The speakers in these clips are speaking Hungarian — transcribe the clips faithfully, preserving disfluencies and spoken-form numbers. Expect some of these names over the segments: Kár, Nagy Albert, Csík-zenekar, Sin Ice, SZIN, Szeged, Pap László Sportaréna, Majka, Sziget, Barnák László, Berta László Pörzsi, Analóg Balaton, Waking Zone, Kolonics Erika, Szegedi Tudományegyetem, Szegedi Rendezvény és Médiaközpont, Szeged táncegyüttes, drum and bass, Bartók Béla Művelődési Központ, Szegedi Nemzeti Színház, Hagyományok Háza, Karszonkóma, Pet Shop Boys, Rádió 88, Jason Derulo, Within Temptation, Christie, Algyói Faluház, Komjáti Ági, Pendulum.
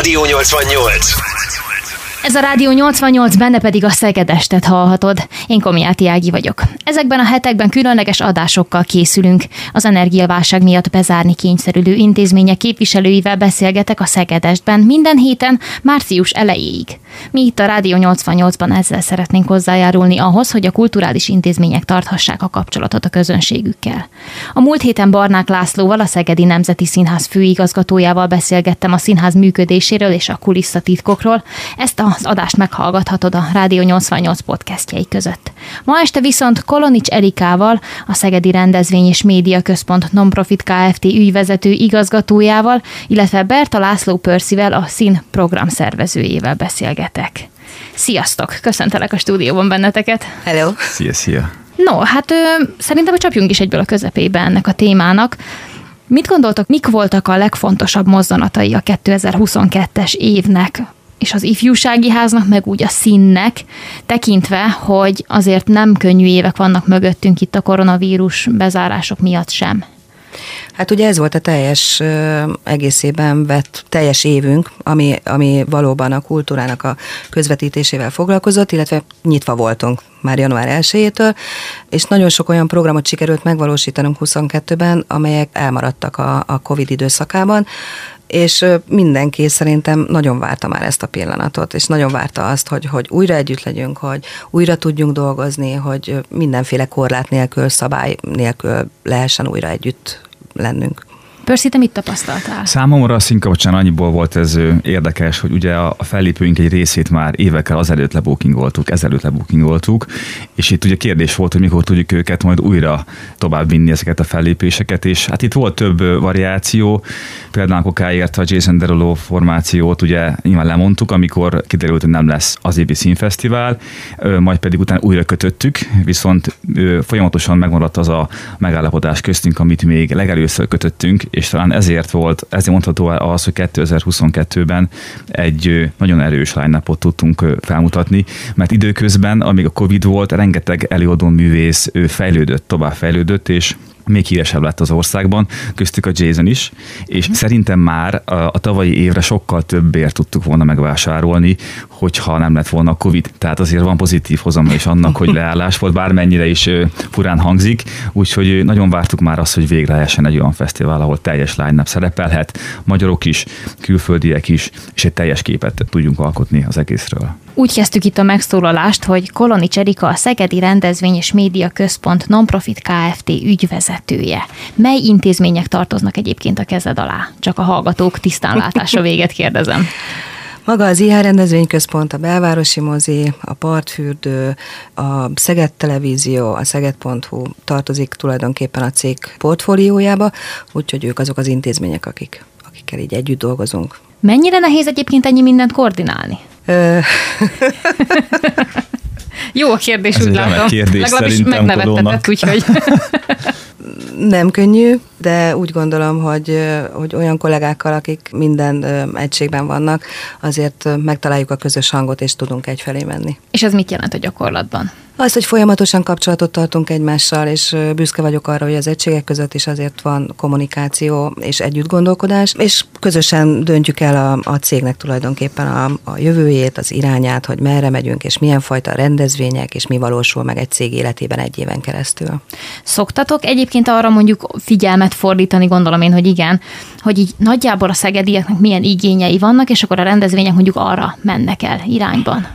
Rádió nyolcvannyolc. Ez a Rádió nyolcvannyolc, benne pedig a Szeged estet hallhatod. Én Komjáti Ági vagyok. Ezekben a hetekben különleges adásokkal készülünk. Az energiaválság miatt bezárni kényszerülő intézmények képviselőivel beszélgetek a Szeged estben minden héten, március elejéig. Mi itt a Rádió nyolcvannyolcban ezzel szeretnénk hozzájárulni ahhoz, hogy a kulturális intézmények tarthassák a kapcsolatot a közönségükkel. A múlt héten Barnák Lászlóval, a Szegedi Nemzeti Színház főigazgatójával beszélgettem a színház működéséről és a kulisszatitkokról. Ezt a Az adást meghallgathatod a Rádió nyolcvannyolc podcastjai között. Ma este viszont Kolonics Erikával, a Szegedi Rendezvény és Médiaközpont Nonprofit Kft. Ügyvezető igazgatójával, illetve Berta László Pörzsivel, a SZIN program szervezőjével beszélgetek. Sziasztok! Köszöntelek a stúdióban benneteket! Hello! Szia, szia! No, hát ö, szerintem csapjunk is egyből a közepébe ennek a témának. Mit gondoltok, mik voltak a legfontosabb mozzanatai a kétezer-huszonkettes évnek, és az ifjúsági háznak, meg úgy a színnek, tekintve, hogy azért nem könnyű évek vannak mögöttünk itt a koronavírus bezárások miatt sem? Hát ugye ez volt a teljes egészében vett teljes évünk, ami, ami valóban a kultúrának a közvetítésével foglalkozott, illetve nyitva voltunk már január elsejétől, és nagyon sok olyan programot sikerült megvalósítanunk huszonkettőben, amelyek elmaradtak a, a Covid időszakában, és mindenki szerintem nagyon várta már ezt a pillanatot, és nagyon várta azt, hogy, hogy újra együtt legyünk, hogy újra tudjunk dolgozni, hogy mindenféle korlát nélkül, szabály nélkül lehessen újra együtt lennünk. Pörzsi, te mit tapasztaltál? Számomra a színkapocsán annyiból volt ez érdekes, hogy ugye a fellépőink egy részét már évekkel azelőtt lebookingoltuk, ezelőtt lebookingoltuk, és itt ugye kérdés volt, hogy mikor tudjuk őket majd újra továbbvinni ezeket a fellépéseket, és hát itt volt több variáció, például a Kárért a Jason Derulo formációt ugye nyilván lemondtuk, amikor kiderült, hogy nem lesz az évi színfesztivál, majd pedig utána újra kötöttük, viszont folyamatosan megmaradt az a megállapodás köztünk, amit még legelőször kötöttünk, és talán ezért volt, ezért mondható az, hogy kétezer-huszonkettőben egy nagyon erős line-upot tudtunk felmutatni, mert időközben, amíg a Covid volt, rengeteg előadó művész fejlődött, tovább fejlődött, és még híresebb lett az országban, köztük a Jason is, és mm. szerintem már a, a tavalyi évre sokkal többért tudtuk volna megvásárolni, hogyha nem lett volna a Covid. Tehát azért van pozitív hozama is annak, hogy leállás volt, bármennyire is ö, furán hangzik, úgyhogy nagyon vártuk már azt, hogy végre lehessen egy olyan fesztivál, ahol teljes line-up szerepelhet, magyarok is, külföldiek is, és egy teljes képet tudjunk alkotni az egészről. Úgy kezdtük itt a megszólalást, hogy Kolonics Erika, a Szegedi Rendezvény és Médiaközpont Nonprofit Kft. Ügyvezetője. Mely intézmények tartoznak egyébként a kezed alá? Csak a hallgatók tisztánlátása véget kérdezem. Maga az i há rendezvényközpont, a Belvárosi Mozi, a Partfürdő, a Szeged Televízió, a Szeged pont hu tartozik tulajdonképpen a cég portfóliójába, úgyhogy ők azok az intézmények, akik, akikkel így együtt dolgozunk. Mennyire nehéz egyébként ennyi mindent koordinálni? Jó a kérdés, ez úgy látom. Kérdés, legalábbis megnevettetett, úgyhogy... Nem könnyű, de úgy gondolom, hogy, hogy olyan kollégákkal, akik minden egységben vannak, azért megtaláljuk a közös hangot, és tudunk egyfelé menni. És ez mit jelent a gyakorlatban? Az, hogy folyamatosan kapcsolatot tartunk egymással, és büszke vagyok arra, hogy az egységek között is azért van kommunikáció és együttgondolkodás, és közösen döntjük el a, a cégnek tulajdonképpen a, a jövőjét, az irányát, hogy merre megyünk, és milyen fajta rendezvények, és mi valósul meg egy cég életében egy éven keresztül. Szoktatok egyébként arra mondjuk figyelmet fordítani, gondolom én, hogy igen, hogy így nagyjából a szegedieknek milyen igényei vannak, és akkor a rendezvények mondjuk arra mennek el irányban.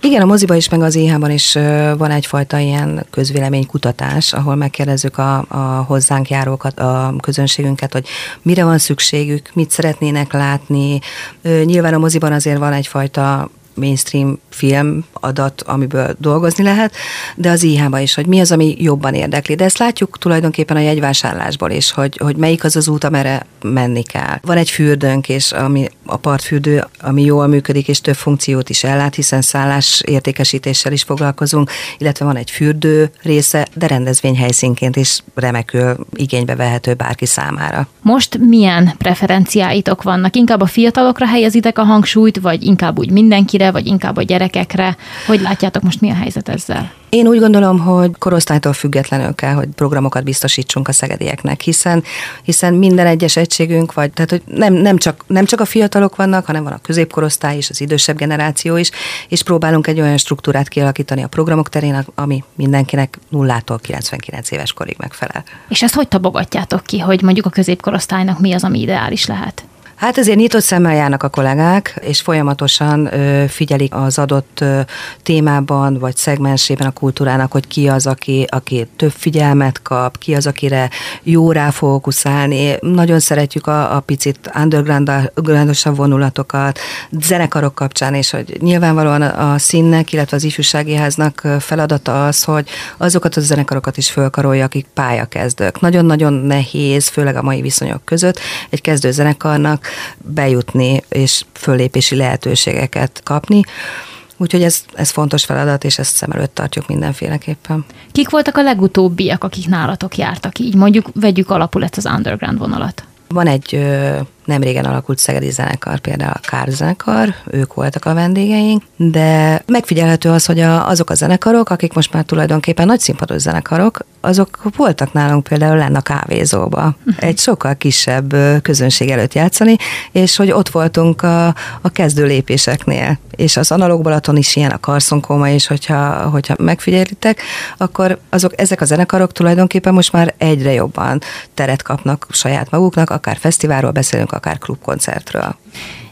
Igen, a moziban is, meg az i há-ban is van egyfajta ilyen közvéleménykutatás, ahol megkérdezzük a, a hozzánk járókat, a közönségünket, hogy mire van szükségük, mit szeretnének látni. Nyilván a moziban azért van egyfajta mainstream film adat, amiből dolgozni lehet, de az i há-ban is, hogy mi az, ami jobban érdekli. De ezt látjuk tulajdonképpen a jegyvásárlásból is, hogy, hogy melyik az az út, amerre menni kell. Van egy fürdőnk, és ami, a partfürdő, ami jól működik, és több funkciót is ellát, hiszen szállás értékesítéssel is foglalkozunk, illetve van egy fürdő része, de rendezvény helyszínként is remekül igénybe vehető bárki számára. Most milyen preferenciáitok vannak? Inkább a fiatalokra helyezitek a hangsúlyt, vagy inkább úgy mindenkire, idősekre, vagy inkább a gyerekekre? Hogy látjátok most, mi a helyzet ezzel? Én úgy gondolom, hogy korosztálytól függetlenül kell, hogy programokat biztosítsunk a szegedieknek, hiszen, hiszen minden egyes egységünk, vagy, tehát hogy nem, nem, csak, nem csak a fiatalok vannak, hanem van a középkorosztály és az idősebb generáció is, és próbálunk egy olyan struktúrát kialakítani a programok terén, ami mindenkinek nullától kilencvenkilenc éves korig megfelel. És ezt hogy tabogatjátok ki, hogy mondjuk a középkorosztálynak mi az, ami ideális lehet? Hát ezért nyitott szemmel járnak a kollégák, és folyamatosan figyelik az adott témában, vagy szegmensében a kultúrának, hogy ki az, aki, aki több figyelmet kap, ki az, akire jó rá fókuszálni. Nagyon szeretjük a, a picit undergroundosabb vonulatokat, zenekarok kapcsán, és hogy nyilvánvalóan a színnek, illetve az ifjúsági háznak feladata az, hogy azokat a zenekarokat is fölkarolja, akik pályakezdők. Nagyon-nagyon nehéz, főleg a mai viszonyok között, egy kezdő zenekarnak bejutni és föllépési lehetőségeket kapni. Úgyhogy ez, ez fontos feladat, és ezt szem előtt tartjuk mindenféleképpen. Kik voltak a legutóbbiak, akik nálatok jártak így? Mondjuk vegyük alapul ezt az underground vonalat. Van egy nemrégen alakult szegedi zenekar, például a Kár zenekar, ők voltak a vendégeink, de megfigyelhető az, hogy a, azok a zenekarok, akik most már tulajdonképpen nagy színpados zenekarok, azok voltak nálunk például lenn a kávézóba, egy sokkal kisebb közönség előtt játszani, és hogy ott voltunk a, a kezdő lépéseknél. És az Analóg Balaton is ilyen, a Karszonkóma is, hogyha, hogyha megfigyelitek, akkor azok, ezek a zenekarok tulajdonképpen most már egyre jobban teret kapnak saját maguknak, akár fesztiválról beszélünk, akár klubkoncertről.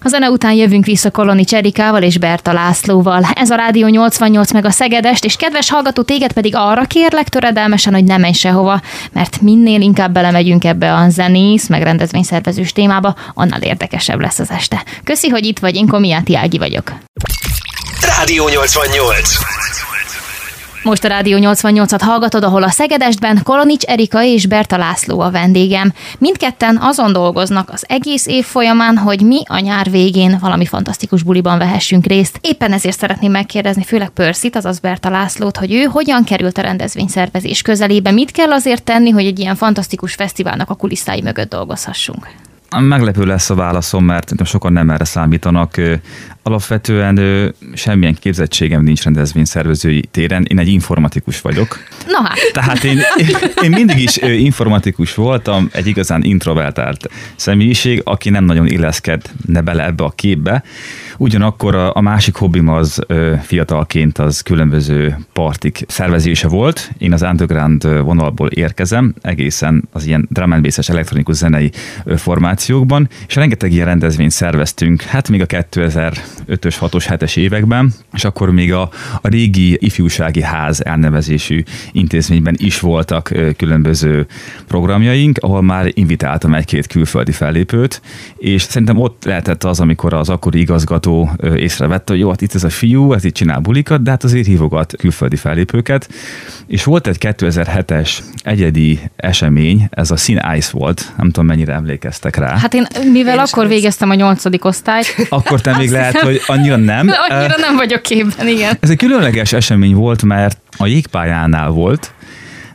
A zene után jövünk vissza Kolonics Erikával és Berta Lászlóval. Ez a Rádió nyolcvannyolc meg a Szegedest, és kedves hallgató, téged pedig arra kérlek töredelmesen, hogy ne menj sehova, mert minél inkább belemegyünk ebbe a zenész, meg rendezvényszervezős témába, annál érdekesebb lesz az este. Köszi, hogy itt vagy, én Komjáti Ági vagyok. Rádió nyolcvannyolc. Most a Rádió nyolcvannyolcat hallgatod, ahol a Szegedestben Kolonics Erika és Berta László a vendégem. Mindketten azon dolgoznak az egész év folyamán, hogy mi a nyár végén valami fantasztikus buliban vehessünk részt. Éppen ezért szeretném megkérdezni főleg Pörzsit, azaz Berta Lászlót, hogy ő hogyan került a rendezvényszervezés közelébe, mit kell azért tenni, hogy egy ilyen fantasztikus fesztiválnak a kulisszái mögött dolgozhassunk. Meglepő lesz a válaszom, mert sokan nem erre számítanak. Alapvetően semmilyen képzettségem nincs rendezvényszervezői téren. Én egy informatikus vagyok. Na hát. Tehát én, én mindig is informatikus voltam, egy igazán introvertált személyiség, aki nem nagyon illeszkedne bele ebbe a képbe. Ugyanakkor a másik hobbim az fiatalként az különböző partik szervezése volt. Én az underground vonalból érkezem, egészen az ilyen drum and bass-es elektronikus zenei formáció, és rengeteg ilyen rendezvényt szerveztünk, hát még a kétezer-ötös, hatos, hetes években, és akkor még a, a régi ifjúsági ház elnevezésű intézményben is voltak különböző programjaink, ahol már invitáltam egy-két külföldi fellépőt, és szerintem ott lehetett az, amikor az akkori igazgató észrevette, hogy jó, hát itt ez a fiú, ez itt csinál bulikat, de hát azért hívogat külföldi fellépőket, és volt egy kétezer-hetes egyedi esemény, ez a Sin Ice volt, nem tudom mennyire emlékeztek rá. Hát én, mivel én akkor végeztem a nyolcadik osztályt. Akkor te még lehet, hiszem, hogy annyira nem. Annyira nem vagyok képben, igen. Ez egy különleges esemény volt, mert a jégpályánál volt,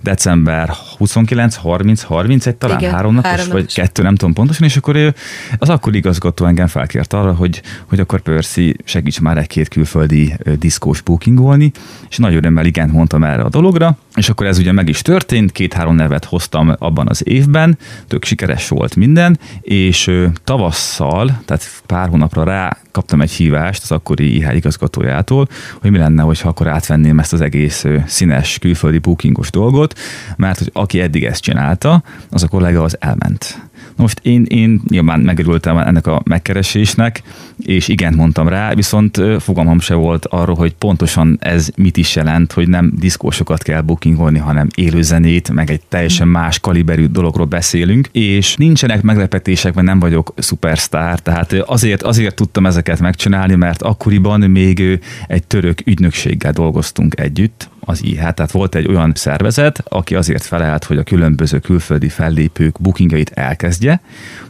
december huszonkilenc, harminc, harmincegy, talán igen, három napos, három vagy napos. Kettő, nem tudom pontosan, és akkor ő, az akkori igazgató engem felkért arra, hogy, hogy akkor Pörzsi, segíts már egy-két külföldi diszkós bookingolni, és nagy örömmel igent mondtam erre a dologra, és akkor ez ugye meg is történt, két-három nevet hoztam abban az évben, tök sikeres volt minden, és tavasszal, tehát pár hónapra rá kaptam egy hívást az akkori i há igazgatójától, hogy mi lenne, hogyha akkor átvenném ezt az egész színes külföldi bookingos dolgot, mert hogy aki eddig ezt csinálta, az a kolléga az elment. Most én, én nyilván megörültem ennek a megkeresésnek, és igent mondtam rá, viszont fogalmam se volt arról, hogy pontosan ez mit is jelent, hogy nem diszkósokat kell bookingolni, hanem élőzenét, meg egy teljesen más kaliberű dologról beszélünk, és nincsenek meglepetések, mert nem vagyok szupersztár, tehát azért, azért tudtam ezeket megcsinálni, mert akkoriban még egy török ügynökséggel dolgoztunk együtt, az i há. Tehát volt egy olyan szervezet, aki azért felelt, hogy a különböző külföldi fellépők bookingeit elkezdje,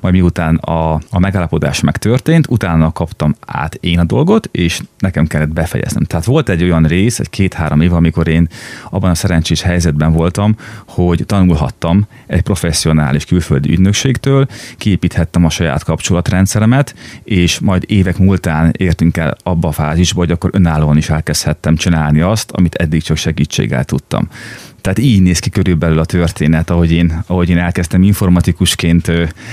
majd miután a, a megállapodás megtörtént, utána kaptam át én a dolgot, és nekem kellett befejeznem. Tehát volt egy olyan rész, egy két-három év, amikor én abban a szerencsés helyzetben voltam, hogy tanulhattam egy professzionális külföldi ügynökségtől, kiépíthettem a saját kapcsolatrendszeremet, és majd évek múltán értünk el abba a fázisba, hogy akkor önállóan is elkezdhettem csinálni azt, amit eddig csak segítséggel tudtam. Tehát így néz ki körülbelül a történet, ahogy én, ahogy én elkezdtem informatikusként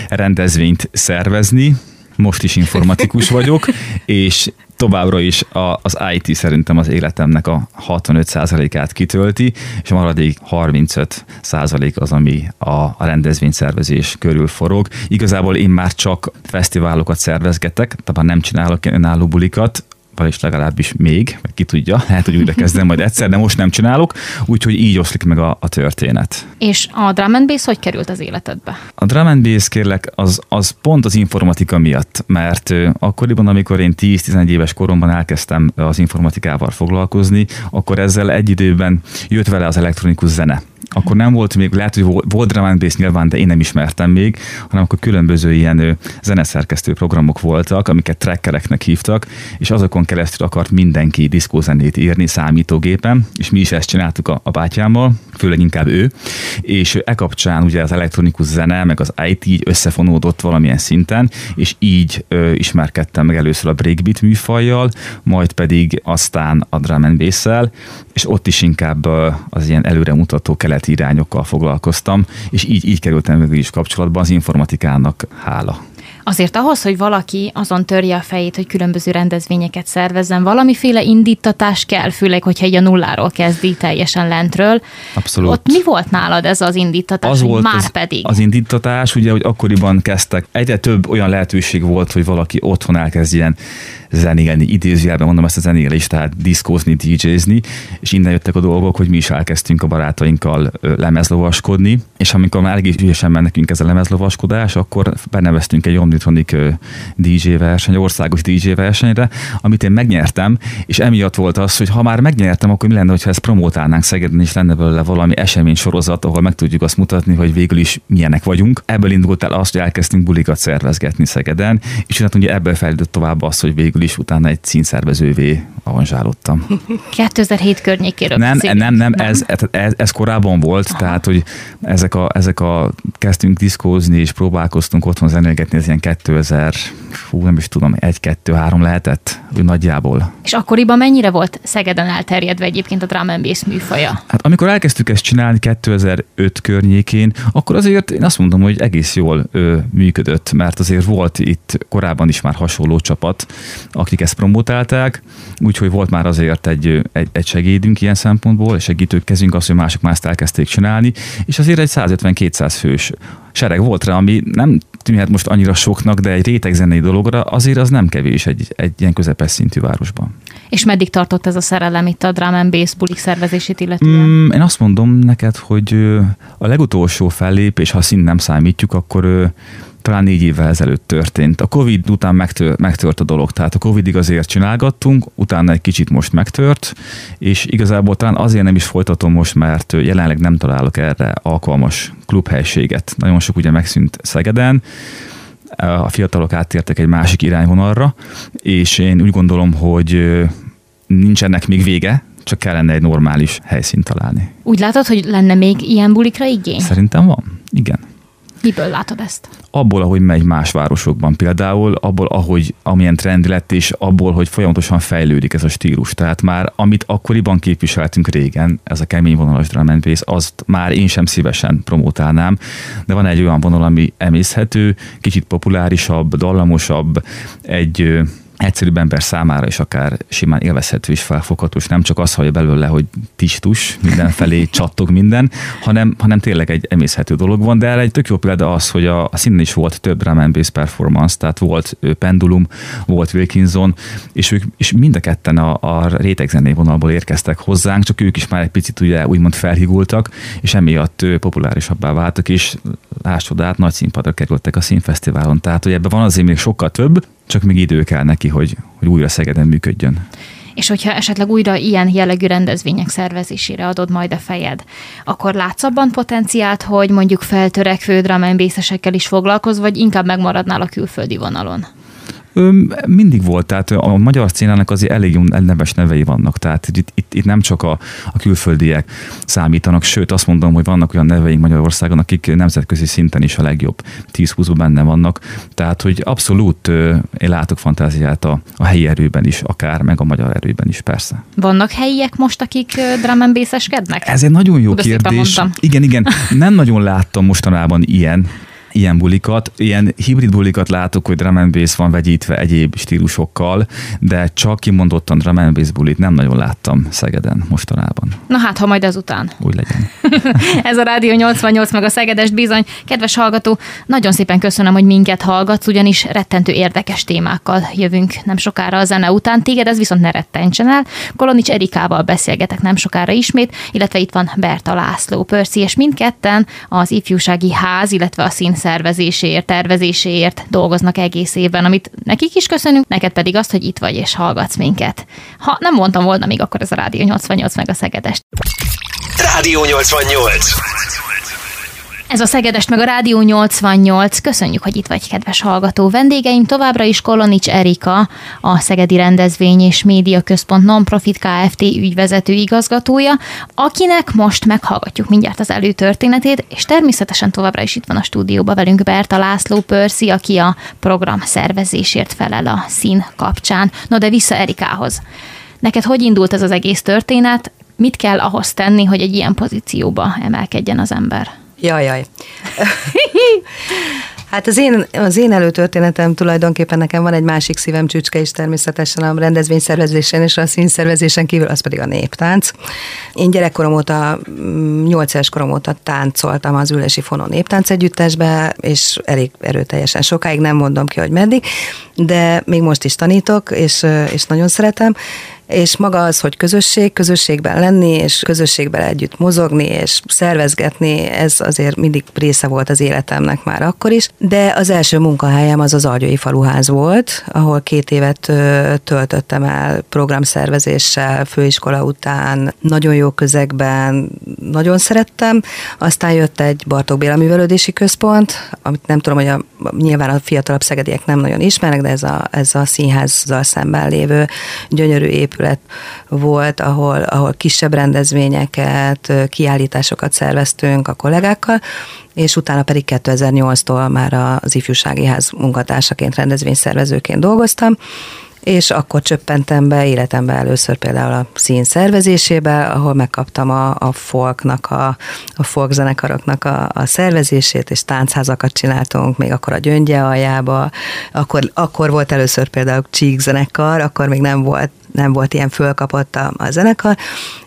rendezvényt szervezni, most is informatikus vagyok, és továbbra is a, az i té szerintem az életemnek a hatvanöt százalékát kitölti, és a maradék harmincöt százalék az, ami a, a rendezvényszervezés körül forog. Igazából én már csak fesztiválokat szervezgetek, tehát már nem csinálok önálló bulikat, vagyis legalábbis még, meg ki tudja, lehet, hogy újra kezdem majd egyszer, de most nem csinálok, úgyhogy így oszlik meg a, a történet. És a drum and bass hogy került az életedbe? A drum and bass, kérlek, az, az pont az informatika miatt, mert akkoriban, amikor én tíz-tizenegy éves koromban elkezdtem az informatikával foglalkozni, akkor ezzel egy időben jött vele az elektronikus zene. Akkor nem volt még, lehet, hogy volt drum and bass nyilván, de én nem ismertem még, hanem akkor különböző ilyen zeneszerkesztő programok voltak, amiket trackereknek hívtak, és azokon keresztül akart mindenki diszkózenét írni számítógépen, és mi is ezt csináltuk a, a bátyámmal, főleg inkább ő, és e kapcsán ugye az elektronikus zene, meg az i té így összefonódott valamilyen szinten, és így ö, ismerkedtem meg először a breakbeat műfajjal, majd pedig aztán a drum and bass-szel, és ott is inkább ö, az ilyen előremutató kelet irányokkal foglalkoztam, és így, így kerültem végül is kapcsolatba az informatikának hála. Azért ahhoz, hogy valaki azon törje a fejét, hogy különböző rendezvényeket szervezzen, valamiféle indítatás kell, főleg, hogyha így a nulláról kezdi teljesen lentről. Abszolút. Ott mi volt nálad ez az indítatás? Az volt már az, pedig? Az indítatás, ugye, hogy akkoriban kezdtek. Egyre több olyan lehetőség volt, hogy valaki otthon elkezdjen zenélni, idézőjelben mondom ezt a zenélést, tehát diszkózni, dé jézni, és innen jöttek a dolgok, hogy mi is elkezdtünk a barátainkkal lemezlovaskodni, és amikor már ügyesen ment nekünk ez a lemezlovaskodás, akkor beneveztünk egy Ombil-Tronik dé jé verseny, országos dé jé versenyre, amit én megnyertem, és emiatt volt az, hogy ha már megnyertem, akkor mi lenne, hogyha ezt promótálnánk Szegeden, és lenne belőle valami eseménysorozat, ahol meg tudjuk azt mutatni, hogy végül is milyenek vagyunk. Ebből indult el azt, hogy elkezdtünk bulikat szervezgetni Szegeden, és hát ugye ebből fejlődött tovább az, hogy végül is utána egy színszervezővé avanzsálódtam. kétezer-hét környékéről. Nem, nem, nem, nem, ez, ez, ez korábban volt, aha. Tehát, hogy ezek a, ezek a kezdtünk diszkózni, és próbálkoztunk otthon zenélgetni, ez ilyen kétezer, fú, nem is tudom, egy-kettő-három lehetett, úgy nagyjából. És akkoriban mennyire volt Szegeden elterjedve egyébként a drum and bass műfaja? Hát amikor elkezdtük ezt csinálni kétezer-öt környékén, akkor azért én azt mondom, hogy egész jól ö, működött, mert azért volt itt korábban is már hasonló csapat, akik ezt promotálták, úgyhogy volt már azért egy, egy, egy segédünk ilyen szempontból, és segítők kezünk az, hogy mások már ezt elkezdték csinálni, és azért egy százötven-kétszáz fős sereg volt rá, ami nem tűnhet most annyira soknak, de egy rétegzenei dologra azért az nem kevés egy, egy ilyen közepes szintű városban. És meddig tartott ez a szerelem itt a drum and bass bulik szervezését illetően? Mm, én azt mondom neked, hogy a legutolsó fellépés, ha szint nem számítjuk, akkor talán négy évvel ezelőtt történt. A Covid után megtört, megtört a dolog, tehát a Covidig azért csinálgattunk, utána egy kicsit most megtört, és igazából talán azért nem is folytatom most, mert jelenleg nem találok erre alkalmas klubhelységet. Nagyon sok ugye megszűnt Szegeden, a fiatalok áttértek egy másik irányvonalra, és én úgy gondolom, hogy nincs ennek még vége, csak kellene egy normális helyszínt találni. Úgy látod, hogy lenne még ilyen bulikra igény? Szerintem van, igen. Miből látod ezt? Abból, ahogy megy más városokban például, abból, ahogy amilyen trend lett, és abból, hogy folyamatosan fejlődik ez a stílus. Tehát már, amit akkoriban képviseltünk régen, ez a kemény vonalas drum and bass, azt már én sem szívesen promotálnám, de van egy olyan vonal, ami emészhető, kicsit populárisabb, dallamosabb, egy egyszerűbb ember számára is akár simán élvezhető és felfogható, és nem csak az hallja belőle, hogy tistus, mindenfelé csattog minden, hanem, hanem tényleg egy emészhető dolog van, de erre egy tök jó példa az, hogy a, a színen is volt több drum and bass performance, tehát volt Pendulum, volt Waking Zone, és ők és mind a ketten a, a rétegzenei vonalból érkeztek hozzánk, csak ők is már egy picit ugye úgymond felhigultak, és emiatt populárisabbá váltak, és lásodát nagy színpadra kerültek a színfesztiválon, tehát hogy ebben van azért még sokkal több, csak még idő kell neki, hogy, hogy újra Szegeden működjön. és hogyha esetleg újra ilyen jellegű rendezvények szervezésére adod majd a fejed, akkor látsz abban potenciált, hogy mondjuk feltörekvő drámenbészesekkel is foglalkozz, vagy inkább megmaradnál a külföldi vonalon? Mindig volt, tehát a magyar színának azért elég neves nevei vannak, tehát itt, itt, itt nem csak a, a külföldiek számítanak, sőt azt mondom, hogy vannak olyan neveink Magyarországon, akik nemzetközi szinten is a legjobb tíz-húszban benne vannak, tehát hogy abszolút én látok fantáziát a, a helyi erőben is akár, meg a magyar erőben is persze. Vannak helyiek most, akik drum and bass-eskednek? Ez egy nagyon jó Oda kérdés. Igen, igen, nem nagyon láttam mostanában ilyen ilyen bulikat, ilyen hibrid bulikat látok, hogy drum and bass van vegyítve egyéb stílusokkal, de csak kimondottan drum and bass bulit nem nagyon láttam Szegeden mostanában. Na hát, ha majd azután. Úgy legyen. Ez a Rádió nyolcvannyolc meg a Szegedest bizony. Kedves hallgató, nagyon szépen köszönöm, hogy minket hallgatsz, ugyanis rettentő érdekes témákkal jövünk nem sokára a zene után. Téged ez viszont ne rettentsen el. Kolonics Erikával beszélgetek nem sokára ismét, illetve itt van Berta László Pörzsi, és mindketten az ifjúsági ház, illetve a szín szervezéséért, tervezéséért dolgoznak egész évben, amit nekik is köszönünk, neked pedig azt, hogy itt vagy és hallgatsz minket. Ha nem mondtam volna még, akkor ez a Rádió nyolcvannyolc meg a Szegedest. Rádió nyolcvannyolc. Ez a Szegedest meg a Rádió nyolcvannyolc. Köszönjük, hogy itt vagy, kedves hallgató. Vendégeim továbbra is Kolonics Erika, a Szegedi Rendezvény és Médiaközpont Nonprofit Kft. Ügyvezető igazgatója, akinek most meghallgatjuk mindjárt az előtörténetét, és természetesen továbbra is itt van a stúdióban velünk Berta László Pörzsi, aki a program szervezésért felel a SZIN kapcsán. No, de vissza Erikához. Neked hogy indult ez az egész történet? Mit kell ahhoz tenni, hogy egy ilyen pozícióba emelkedjen az ember? Jaj, jaj. Hát az én, az én előtörténetem tulajdonképpen nekem van egy másik szívem csücske is természetesen a rendezvényszervezésen és a színszervezésen kívül, az pedig a néptánc. Én gyerekkorom óta, nyolc éves korom óta táncoltam az Ülési Fonon néptáncegyüttesbe, és elég erőteljesen sokáig, nem mondom ki, hogy meddig, de még most is tanítok, és, és nagyon szeretem. És maga az, hogy közösség, közösségben lenni, és közösségben együtt mozogni, és szervezgetni, ez azért mindig része volt az életemnek már akkor is. De az első munkahelyem az az Algyói Faluház volt, ahol két évet töltöttem el programszervezéssel, főiskola után, nagyon jó közegben, nagyon szerettem. Aztán jött egy Bartók Béla Művelődési Központ, amit nem tudom, hogy a, nyilván a fiatalabb szegediek nem nagyon ismernek, de ez a, ez a színházzal szemben lévő gyönyörű épület volt, ahol, ahol kisebb rendezvényeket, kiállításokat szerveztünk a kollégákkal, és utána pedig kétezer-nyolctól már az ifjúsági ház munkatársaként, rendezvényszervezőként dolgoztam, és akkor csöppentem be életembe először például a SZIN szervezésébe, ahol megkaptam a, a folknak, a, a folkzenekaroknak a, a szervezését, és táncházakat csináltunk, még akkor a Gyöngye aljába, akkor, akkor volt először például Csík-zenekar, akkor még nem volt nem volt ilyen fölkapott a, a zenekar,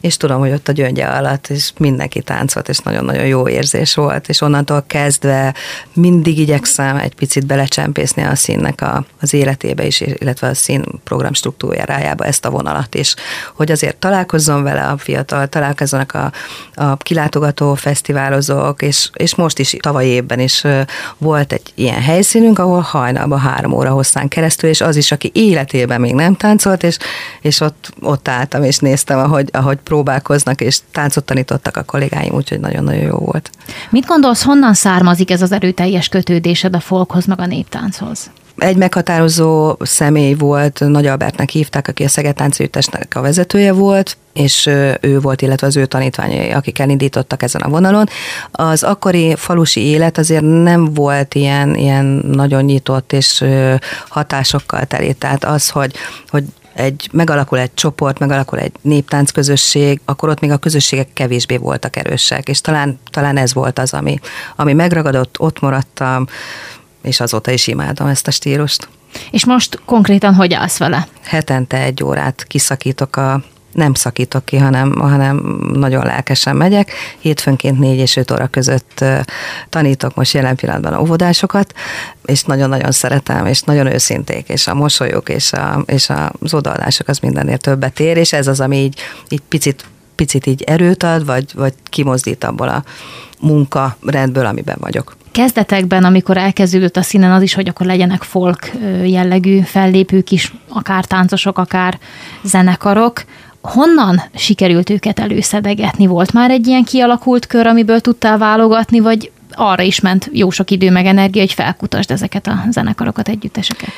és tudom, hogy ott a Gyöngye alatt, és mindenki táncolt, és nagyon-nagyon jó érzés volt, és onnantól kezdve mindig igyekszem egy picit belecsempészni a színnek a, az életébe is, illetve a SZIN program struktúrájába ezt a vonalat is, hogy azért találkozzon vele a fiatal, találkozzanak a, a kilátogató fesztiválozók, és, és most is, tavaly évben is volt egy ilyen helyszínünk, ahol hajnalban három óra hosszán keresztül, és az is, aki életében még nem táncolt, és és ott, ott álltam, és néztem, ahogy, ahogy próbálkoznak, és táncot tanítottak a kollégáim, úgyhogy nagyon-nagyon jó volt. Mit gondolsz, honnan származik ez az erőteljes kötődésed a folkhoz, meg a néptánchoz? Egy meghatározó személy volt, Nagy Albertnek hívták, aki a Szeged táncegyüttesnek a vezetője volt, és ő volt, illetve az ő tanítványai, akik elindítottak ezen a vonalon. Az akkori falusi élet azért nem volt ilyen, ilyen nagyon nyitott és hatásokkal teli, tehát az, hogy, hogy Egy, megalakul egy csoport, megalakul egy néptánc közösség, akkor ott még a közösségek kevésbé voltak erősek, és talán, talán ez volt az, ami, ami megragadott, ott maradtam, és azóta is imádom ezt a stílust. És most konkrétan hogy állsz vele? Hetente egy órát kiszakítok a nem szakítok ki, hanem, hanem nagyon lelkesen megyek. Hétfőnként négy és öt óra között tanítok most jelen pillanatban óvodásokat, és nagyon-nagyon szeretem, és nagyon őszinték, és a mosolyok, és, a, és az odaadások az mindennél többet ér, és ez az, ami így, így picit, picit így erőt ad, vagy, vagy kimozdít abból a munkarendből, amiben vagyok. kezdetekben, amikor elkezdődött a színen az is, hogy akkor legyenek folk jellegű fellépők is, akár táncosok, akár zenekarok. Honnan sikerült őket előszedegetni? Volt már egy ilyen kialakult kör, amiből tudtál válogatni, vagy arra is ment jó sok idő meg energia, hogy felkutasd ezeket a zenekarokat, együtteseket?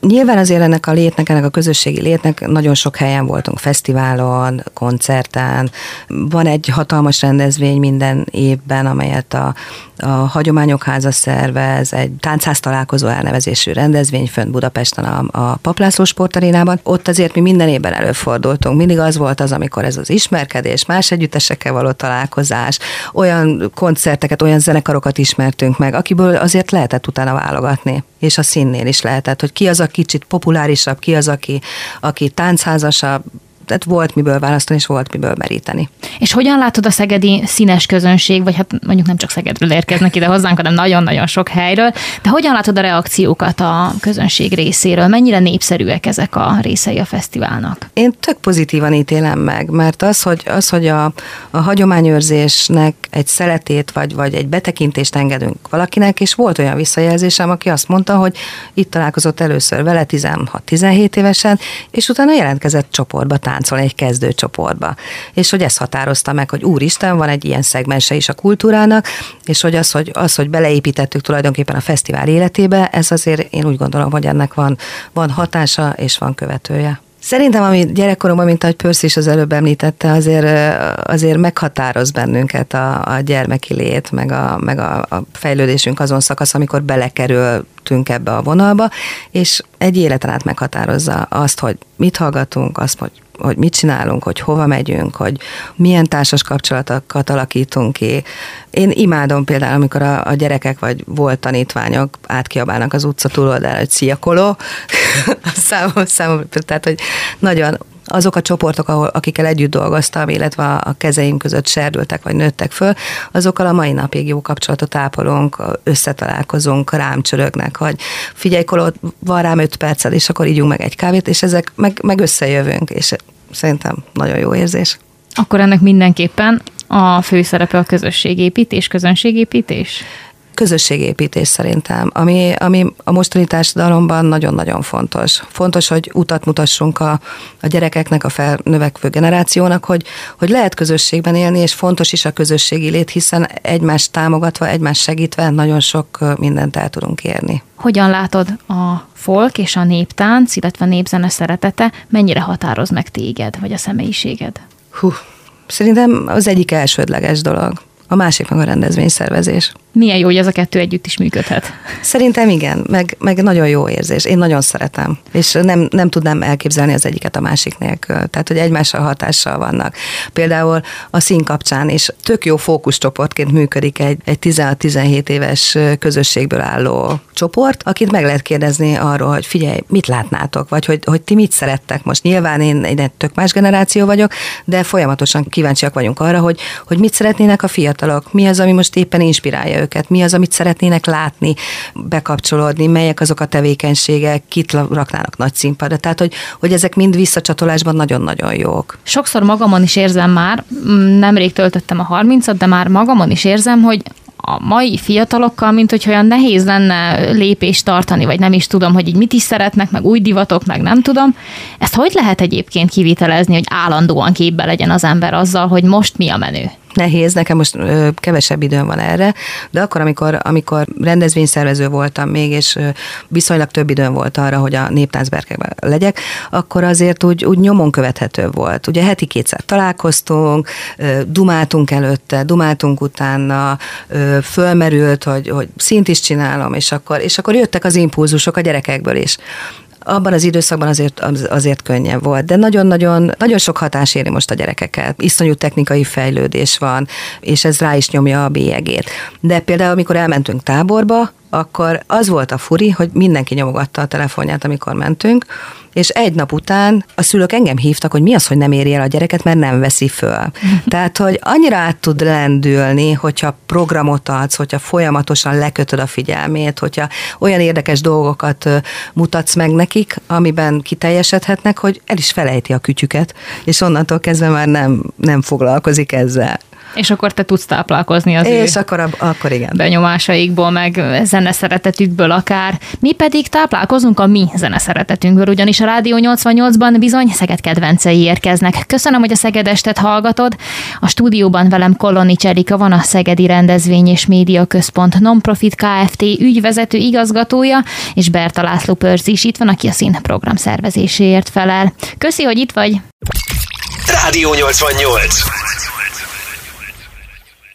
Nyilván azért ennek a létnek, ennek a közösségi létnek nagyon sok helyen voltunk, fesztiválon, koncerten. Van egy hatalmas rendezvény minden évben, amelyet a, a Hagyományok Háza szervez, egy táncház találkozó elnevezésű rendezvény fönt Budapesten a, a Pap László Sportarénában. Ott azért mi minden évben előfordultunk. Mindig az volt az, amikor ez az ismerkedés, más együttesekkel való találkozás, olyan koncerteket, olyan zenekarokat ismertünk meg, akiből azért lehetett utána válogatni. És a színnél is lehetett, hogy ki az a kicsit populárisabb, ki az, aki, aki táncházasabb, tehát volt miből választani, és volt miből meríteni. És hogyan látod a szegedi színes közönség, vagy hát mondjuk nem csak Szegedről érkeznek ide hozzánk, hanem nagyon-nagyon sok helyről, de hogyan látod a reakciókat a közönség részéről? Mennyire népszerűek ezek a részei a fesztiválnak? Én tök pozitívan ítélem meg, mert az, hogy, az, hogy a, a hagyományőrzésnek egy szeletét, vagy, vagy egy betekintést engedünk valakinek, és volt olyan visszajelzésem, aki azt mondta, hogy itt találkozott először vele tizenhat-tizenhét évesen, és utána jelentkezett csoportba tánc. egy kezdőcsoportba. És hogy ezt határozta meg, hogy úristen, van egy ilyen szegmense is a kultúrának, és hogy az, hogy, az, hogy beleépítettük tulajdonképpen a fesztivál életébe, ez azért én úgy gondolom, hogy ennek van, van hatása és van követője. Szerintem, ami gyerekkoromban, mint ahogy Pörzsi is az előbb említette, azért, azért meghatároz bennünket a, a gyermeki lét, meg, a, meg a, a fejlődésünk azon szakasz, amikor belekerültünk ebbe a vonalba, és egy életen át meghatározza azt, hogy mit hallgatunk, azt, hogy hogy mit csinálunk, hogy hova megyünk, hogy milyen társas kapcsolatokat alakítunk ki. Én imádom például, amikor a, a gyerekek vagy volt tanítványok átkiabálnak az utca túloldára, hogy szia Koló, számomra, számom, tehát, hogy nagyon azok a csoportok, ahol, akikkel együtt dolgoztam, illetve a kezeim között serdültek vagy nőttek föl, azokkal a mai napig jó kapcsolatot ápolunk, összetalálkozunk, rám csörögnek, hogy figyelj Koló, van rám öt perccel, és akkor ígyunk meg egy kávét, és ezek meg, meg összejövünk, és szerintem nagyon jó érzés. Akkor ennek mindenképpen a főszerepe a közösségépítés, közönségépítés? Közösségépítés szerintem, ami, ami a mostani társadalomban nagyon-nagyon fontos. Fontos, hogy utat mutassunk a, a gyerekeknek, a felnövekvő generációnak, hogy, hogy lehet közösségben élni, és fontos is a közösségi lét, hiszen egymást támogatva, egymást segítve nagyon sok mindent el tudunk érni. Hogyan látod a folk és a néptánc, illetve a népzene szeretete, mennyire határoz meg téged, vagy a személyiséged? Hú, szerintem az egyik elsődleges dolog. A másik meg a rendezvényszervezés. Milyen jó, hogy ez a kettő együtt is működhet. Szerintem igen, meg, meg nagyon jó érzés. Én nagyon szeretem, és nem, nem tudnám elképzelni az egyiket a másik nélkül. Tehát, hogy egymással hatással vannak. Például a szín kapcsán is tök jó fókuszcsoportként működik egy, egy tizenhat-tizenhét éves közösségből álló csoport, akit meg lehet kérdezni arról, hogy figyelj, mit látnátok, vagy hogy, hogy ti mit szerettek most. Nyilván én egy tök más generáció vagyok, de folyamatosan kíváncsiak vagyunk arra, hogy, hogy mit szeretnének a fiatalok, mi az, ami most éppen inspirálja őket, mi az, amit szeretnének látni, bekapcsolódni, melyek azok a tevékenységek, kit raknának nagy színpadra. Tehát, hogy, hogy ezek mind visszacsatolásban nagyon-nagyon jók. Sokszor magamon is érzem már, nemrég töltöttem a harmincat, de már magamon is érzem, hogy a mai fiatalokkal, mint hogyha olyan nehéz lenne lépést tartani, vagy nem is tudom, hogy így mit is szeretnek, meg új divatok, meg nem tudom. Ezt hogy lehet egyébként kivitelezni, hogy állandóan képbe legyen az ember azzal, hogy most mi a menő? Nehéz, nekem most ö, kevesebb időm van erre, de akkor, amikor, amikor rendezvényszervező voltam még, és ö, viszonylag több időm volt arra, hogy a néptáncberkekben legyek, akkor azért úgy, úgy nyomon követhető volt. Ugye heti kétszer találkoztunk, ö, dumáltunk előtte, dumáltunk utána, ö, fölmerült, hogy, hogy szint is csinálom, és akkor, és akkor jöttek az impulzusok a gyerekekből is. Abban az időszakban azért, azért könnyebb volt, de nagyon-nagyon nagyon sok hatás éri most a gyerekeket. Iszonyú technikai fejlődés van, és ez rá is nyomja a bélyegét. De például, amikor elmentünk táborba, akkor az volt a furi, hogy mindenki nyomogatta a telefonját, amikor mentünk, és egy nap után a szülők engem hívtak, hogy mi az, hogy nem éri el a gyereket, mert nem veszi föl. Tehát, hogy annyira át tud lendülni, hogyha programot adsz, hogyha folyamatosan lekötöd a figyelmét, hogyha olyan érdekes dolgokat mutatsz meg nekik, amiben kiteljesedhetnek, hogy el is felejti a kütyüket, és onnantól kezdve már nem, nem foglalkozik ezzel. És akkor te tudsz táplálkozni az és ő akkor, akkor igen. benyomásaikból, meg zeneszeretetükből akár. Mi pedig táplálkozunk a mi zeneszeretetünkből, ugyanis a Rádió nyolcvannyolcban bizony Szeged kedvencei érkeznek. Köszönöm, hogy a Szegedestet hallgatod. A stúdióban velem Kolonics Erika van, a Szegedi Rendezvény és Médiaközpont Nonprofit Kft. Ügyvezető igazgatója, és Berta László Pörzsi is itt van, aki a SZIN program szervezéséért felel. Köszi, hogy itt vagy! Rádió nyolcvannyolc.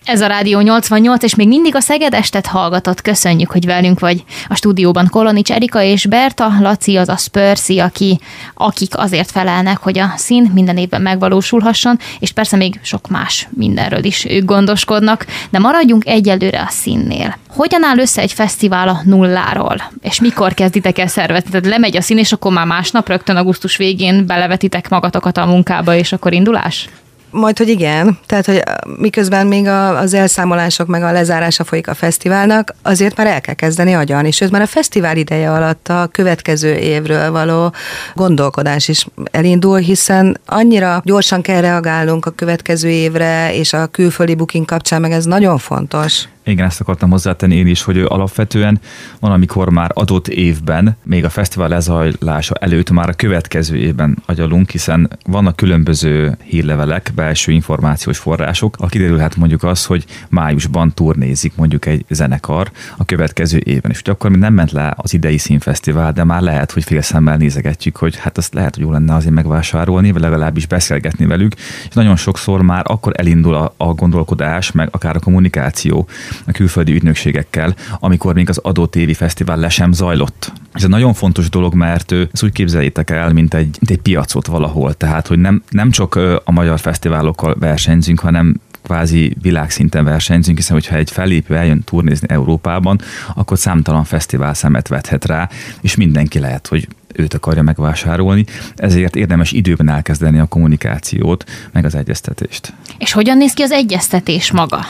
Ez a Rádió nyolcvannyolc, és még mindig a Szegedestet hallgatott. Köszönjük, hogy velünk vagy. A stúdióban Kolonics Erika és Berta, Laci, azaz Pörzsi, aki, akik azért felelnek, hogy a SZIN minden évben megvalósulhasson, és persze még sok más mindenről is ők gondoskodnak, de maradjunk egyelőre a SZIN-nél. Hogyan áll össze egy fesztivál a nulláról? És mikor kezditek el szervezni? Tehát lemegy a SZIN, és akkor már másnap, rögtön augusztus végén belevetitek magatokat a munkába, és akkor indulás? Majd, hogy igen. Tehát, hogy miközben még a, az elszámolások meg a lezárása folyik a fesztiválnak, azért már el kell kezdeni agyalni. Sőt, már a fesztivál ideje alatt a következő évről való gondolkodás is elindul, hiszen annyira gyorsan kell reagálnunk a következő évre, és a külföldi booking kapcsán meg ez nagyon fontos. Igen, ezt akartam hozzátenni én is, hogy alapvetően van, amikor már adott évben, még a fesztivál lezajlása előtt már a következő évben agyalunk, hiszen vannak különböző hírlevelek, belső információs források, a kiderülhet mondjuk az, hogy májusban turnézik mondjuk egy zenekar a következő évben. És ugye akkor még nem ment le az idei színfesztivál, de már lehet, hogy félszemmel nézegetjük, hogy hát azt lehet, hogy jó lenne azért megvásárolni, vagy legalábbis beszélgetni velük, és nagyon sokszor már akkor elindul a, a gondolkodás, meg akár a kommunikáció a külföldi ügynökségekkel, amikor még az adott évi fesztivál le sem zajlott. Ez egy nagyon fontos dolog, mert ezt úgy képzeljétek el, mint egy, mint egy piacot valahol. Tehát, hogy nem, nem csak a magyar fesztiválokkal versenyzünk, hanem kvázi világszinten versenyzünk, hiszen hogyha egy fellépő eljön turnézni Európában, akkor számtalan fesztivál szemet vethet rá, és mindenki lehet, hogy őt akarja megvásárolni, ezért érdemes időben elkezdeni a kommunikációt, meg az egyeztetést. És hogyan néz ki az egyeztetés maga?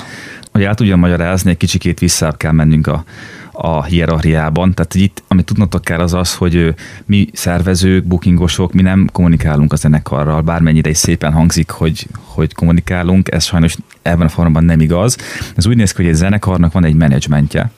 Hogy el tudjam magyarázni, egy kicsikét vissza kell mennünk a, a hierarchiában. Tehát itt, amit tudnotok kell, az az, hogy mi szervezők, bookingosok, mi nem kommunikálunk a zenekarral, bármennyire is szépen hangzik, hogy, hogy kommunikálunk, ez sajnos ebben a formában nem igaz. Ez úgy néz ki, hogy egy zenekarnak van egy menedzsmentje.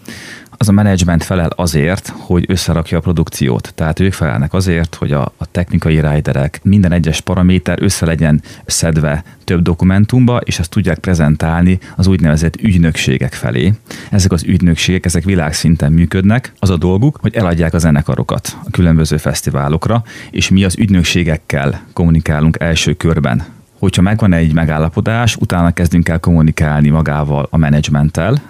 Az a menedzsment felel azért, hogy összerakja a produkciót. Tehát ők felelnek azért, hogy a, a technikai riderek, minden egyes paraméter össze legyen szedve több dokumentumba, és azt tudják prezentálni az úgynevezett ügynökségek felé. Ezek az ügynökségek, ezek világszinten működnek. Az a dolguk, hogy eladják a zenekarokat a különböző fesztiválokra, és mi az ügynökségekkel kommunikálunk első körben. Hogyha megvan egy megállapodás, utána kezdünk el kommunikálni magával a menedzsmenttel.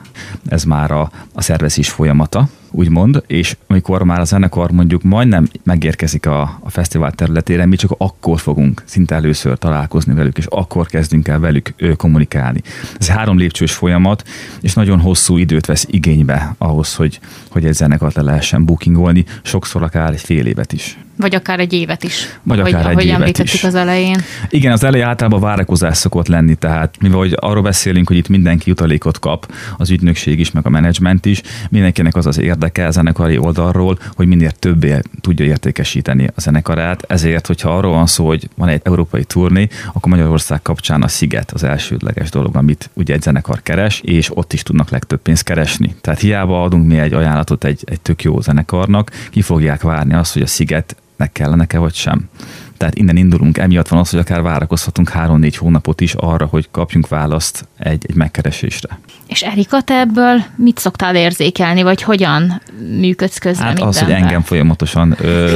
Ez már a, a szervezés folyamata, úgymond, és amikor már a zenekar mondjuk majdnem megérkezik a, a fesztivál területére, mi csak akkor fogunk szinte először találkozni velük, és akkor kezdünk el velük ő, kommunikálni. Ez három lépcsős folyamat, és nagyon hosszú időt vesz igénybe ahhoz, hogy, hogy egy zenekart le lehessen bookingolni, sokszor akár egy fél évet is. Vagy akár egy évet is. Vagy akár ahogy, egy évet említettük is. Az elején. Igen, az elején általában várakozás szokott lenni, tehát mivel hogy arról beszélünk, hogy itt mindenki jutalékot kap, az ügynökség is, meg a menedzsment is, mindenkinek az az érdeke a zenekari oldalról, hogy minél többé tudja értékesíteni a zenekarát, ezért, hogyha arról van szó, hogy van egy európai turné, akkor Magyarország kapcsán a Sziget az elsődleges dolog, amit ugye egy zenekar keres, és ott is tudnak legtöbb pénzt keresni. Tehát hiába adunk mi egy ajánlatot egy, egy tök jó zenekarnak, ki fogják várni azt, hogy a Sziget nek kellene-e vagy sem. Tehát innen indulunk, emiatt van az, hogy akár várakozhatunk három-négy hónapot is arra, hogy kapjunk választ egy, egy megkeresésre. És Erika, te ebből mit szoktál érzékelni, vagy hogyan működsz közben? Hát az, hogy engem folyamatosan ö,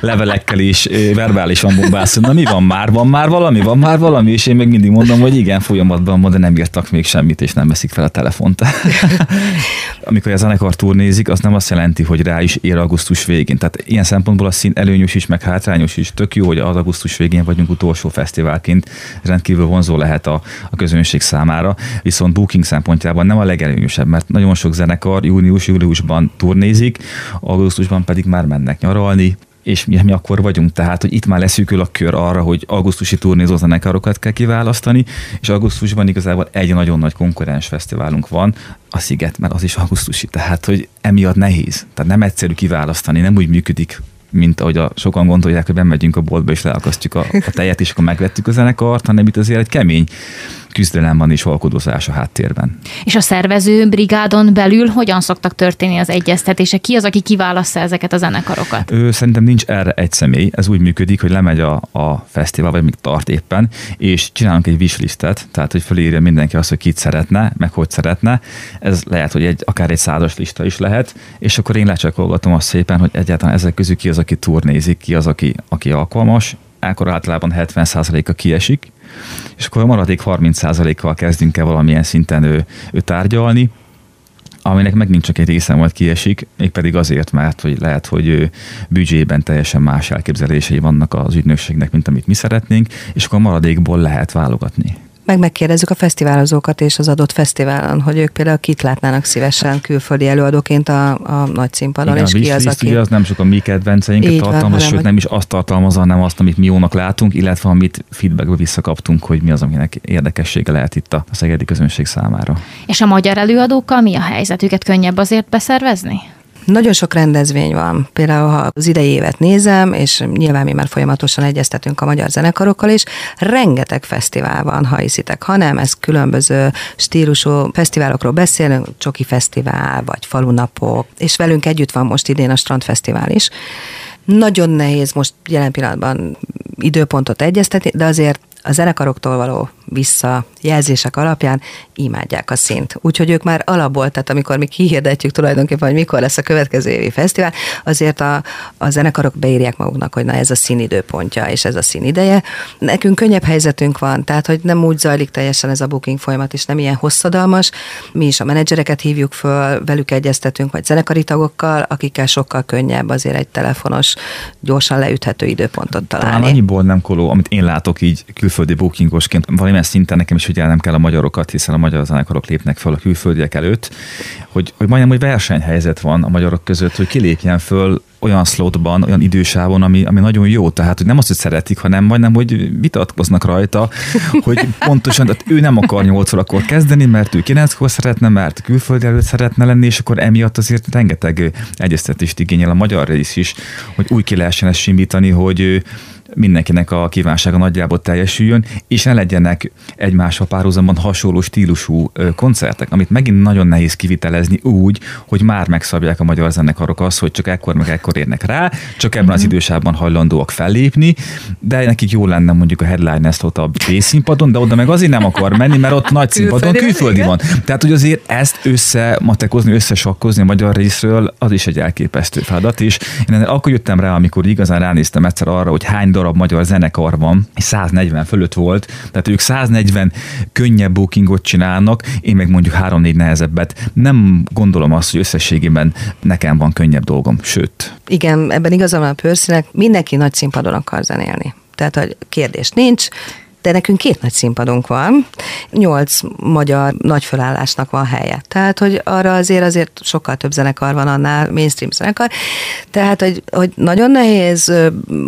levelekkel is ö, verbálisan bombászol, na mi van már, van már valami, van már valami, és én még mindig mondom, hogy igen, folyamatban van, de nem írtak még semmit, és nem veszik fel a telefont. Amikor a zenekar turnézik, az nem azt jelenti, hogy rá is ér augusztus végén. Tehát ilyen szempontból a SZIN előnyös is, meg hátrányos is. Tök jó, hogy az augusztus végén vagyunk utolsó fesztiválként, rendkívül vonzó lehet a, a közönség számára, viszont booking szempontjában nem a legelőnyösebb, mert nagyon sok zenekar június-júliusban turnézik, augusztusban pedig már mennek nyaralni, és mi, mi akkor vagyunk. Tehát, hogy itt már leszűkül a kör arra, hogy augusztusi turnézó zenekarokat kell kiválasztani, és augusztusban igazából egy nagyon nagy konkurens fesztiválunk van, a Sziget, mert az is augusztusi, tehát, hogy emiatt nehéz. Tehát nem egyszerű kiválasztani, nem úgy működik, mint ahogy a, sokan gondolják, hogy bemegyünk a boltba és leakasztjuk a, a tejet, és akkor megvettük a zenekart, hanem itt azért egy kemény küzdelem van és alkodozás a háttérben. És a szervező brigádon belül hogyan szoktak történni az egyeztetések? Ki az, aki kiválasztja ezeket a zenekarokat? Ő, szerintem nincs erre egy személy. Ez úgy működik, hogy lemegy a, a fesztivál, vagy még tart éppen, és csinálunk egy wishlistet, tehát hogy felírja mindenki azt, hogy kit szeretne, meg hogy szeretne. Ez lehet, hogy egy, akár egy százas lista is lehet, és akkor én lecsakolgatom azt szépen, hogy egyáltalán ezek közül ki az, aki turnézik, ki az, aki, aki alkalmas. Akkor általában hetven százaléka kiesik, és akkor a maradék harminc százalékkal kezdünk el valamilyen szinten ő, ő tárgyalni, aminek megint csak egy része majd kiesik, mégpedig azért, mert hogy lehet, hogy büdzsében teljesen más elképzelései vannak az ügynökségnek, mint amit mi szeretnénk, és akkor a maradékból lehet válogatni. Meg megkérdezzük a fesztiválozókat és az adott fesztiválon, hogy ők például kit látnának színesen külföldi előadóként a, a nagy színpadon. Igen, és a ki az, aki... Ugye az nem csak a mi kedvenceinket tartalmaz, sőt nem is azt tartalmazza, hanem azt, amit mi jónak látunk, illetve amit feedbackből visszakaptunk, hogy mi az, aminek érdekessége lehet itt a szegedi közönség számára. És a magyar előadókkal mi a helyzet? Őket könnyebb azért beszervezni? Nagyon sok rendezvény van. Például, ha az idei évet nézem, és nyilván mi már folyamatosan egyeztetünk a magyar zenekarokkal is, rengeteg fesztivál van, ha hiszitek, hanem ez különböző stílusú fesztiválokról beszélünk, Csoki Fesztivál, vagy Falunapok, és velünk együtt van most idén a Strandfesztivál is. Nagyon nehéz most jelen pillanatban időpontot egyeztetni, de azért a zenekaroktól való visszajelzések alapján imádják a szint. Úgyhogy ők már alapból, tehát amikor mi kihirdetjük tulajdonképpen, hogy mikor lesz a következő évi fesztivál, azért a, a zenekarok beírják maguknak, hogy na ez a szín időpontja, és ez a szín ideje. Nekünk könnyebb helyzetünk van, tehát hogy nem úgy zajlik teljesen ez a booking folyamat, és nem ilyen hosszadalmas. Mi is a menedzsereket hívjuk föl, velük egyeztetünk, vagy zenekari tagokkal, akikkel sokkal könnyebb azért egy telefonos, gyorsan leüthető időpontot találni. Talán annyiból nem koló, amit én látok így külföldi bookingosként, valamilyen szinten nekem is figyelnem kell a magyarokat, hiszen a magyar zenekarok lépnek föl a külföldiek előtt, hogy, hogy majdnem, hogy versenyhelyzet van a magyarok között, hogy kilépjen föl olyan szlotban, olyan idősávon, ami, ami nagyon jó. Tehát, hogy nem azt, hogy szeretik, hanem majdnem, hogy vitatkoznak rajta, hogy pontosan, tehát ő nem akar nyolc órakor kezdeni, mert ő kilenckor szeretne, mert külföldi előtt szeretne lenni, és akkor emiatt azért rengeteg egyeztetést igényel a magyar rész is, hogy úgy ki lehessen ezt simítani, hogy mindenkinek a kívánsága nagyjából teljesüljön, és ne legyenek egymással párhuzamban hasonló stílusú koncertek, amit megint nagyon nehéz kivitelezni úgy, hogy már megszabják a magyar zenekarok azt, hogy csak ekkor meg ekkor érnek rá, csak ebben az idősában hajlandóak fellépni, de nekik jó lenne mondjuk a headline slot a B-színpadon, de oda meg azért nem akar menni, mert ott nagy színpadon külföldi van. Tehát, hogy azért ezt összematekozni, összesakkozni a magyar részről, az is egy elképesztő feladat, és én akkor jöttem rá, amikor igazán ránéztem egyszer arra, hogy hány darab magyar zenekar van, száznegyven fölött volt, tehát ők száznegyven könnyebb bookingot csinálnak, én meg mondjuk három-négy nehezebbet. Nem gondolom azt, hogy összességében nekem van könnyebb dolgom, sőt. Igen, ebben igazam van a Pörzsinek, mindenki nagy színpadon akar zenélni. Tehát, hogy kérdés nincs, de nekünk két nagy színpadunk van, nyolc magyar nagyfölállásnak van helye. Tehát, hogy arra azért azért sokkal több zenekar van annál, mainstream zenekar. Tehát, hogy, hogy nagyon nehéz,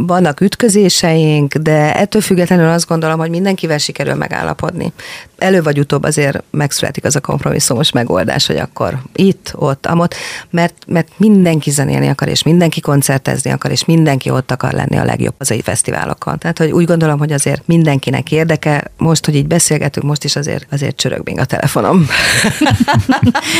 vannak ütközéseink, de ettől függetlenül azt gondolom, hogy mindenkivel sikerül megállapodni. Elő vagy utóbb azért megszületik az a kompromisszumos megoldás, hogy akkor itt, ott, amott, mert, mert mindenki zenélni akar, és mindenki koncertezni akar, és mindenki ott akar lenni a legjobb hazai fesztiválokon. Tehát, hogy úgy gondolom, hogy azért mindenkinek érdeke. Most, hogy így beszélgetünk, most is azért, azért csörög még a telefonom.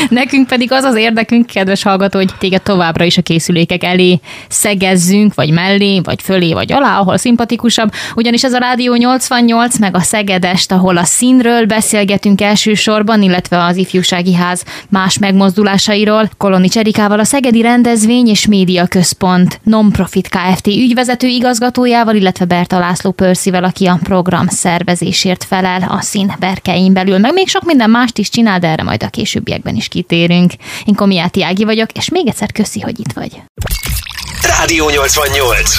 Nekünk pedig az az érdekünk, kedves hallgató, hogy téged továbbra is a készülékek elé szegezzünk, vagy mellé, vagy fölé, vagy alá, ahol szimpatikusabb. Ugyanis ez a Rádió nyolcvannyolc, meg a Szegedest, ahol a színről beszélgetünk elsősorban, illetve az ifjúsági ház más megmozdulásairól. Kolonics Erikával, a Szegedi Rendezvény és Médiaközpont Nonprofit Kft. Ügyvezető igazgatójával, illetve Berta László Pörzsivel, aki a program szervezésért felel a SZIN berkein belül, meg még sok minden mást is csinál, de erre majd a későbbiekben is kitérünk. Én Komjáti Ági vagyok, és még egyszer köszi, hogy itt vagy. Rádió nyolcvannyolc.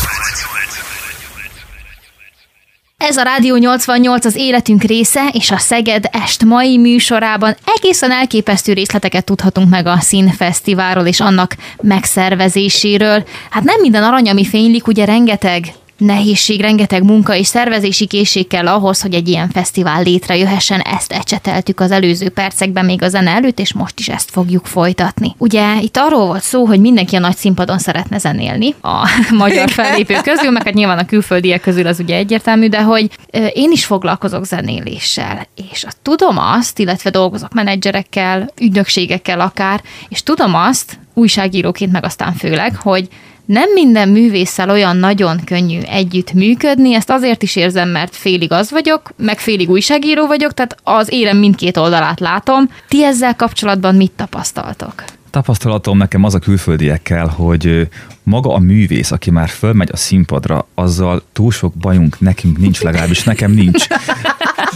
Ez a Rádió nyolcvannyolc az életünk része, és a Szeged Est mai műsorában egészen elképesztő részleteket tudhatunk meg a SZIN fesztiválról és annak megszervezéséről. Hát nem minden arany, ami fénylik, ugye rengeteg nehézség, rengeteg munka és szervezési készség kell ahhoz, hogy egy ilyen fesztivál létrejöhessen. Ezt ecseteltük az előző percekben még a zene előtt, és most is ezt fogjuk folytatni. Ugye itt arról volt szó, hogy mindenki a nagy színpadon szeretne zenélni a magyar fellépők közül, meg hát nyilván a külföldiek közül az ugye egyértelmű, de hogy én is foglalkozok zenéléssel, és tudom azt, illetve dolgozok menedzserekkel, ügynökségekkel akár, és tudom azt, újságíróként meg aztán főleg, hogy nem minden művésszel olyan nagyon könnyű együtt működni, ezt azért is érzem, mert félig az vagyok, meg félig újságíró vagyok, tehát az élem mindkét oldalát látom. Ti ezzel kapcsolatban mit tapasztaltok? Tapasztalatom nekem az a külföldiekkel, hogy maga a művész, aki már fölmegy a színpadra, azzal túl sok bajunk nekünk nincs, legalábbis nekem nincs.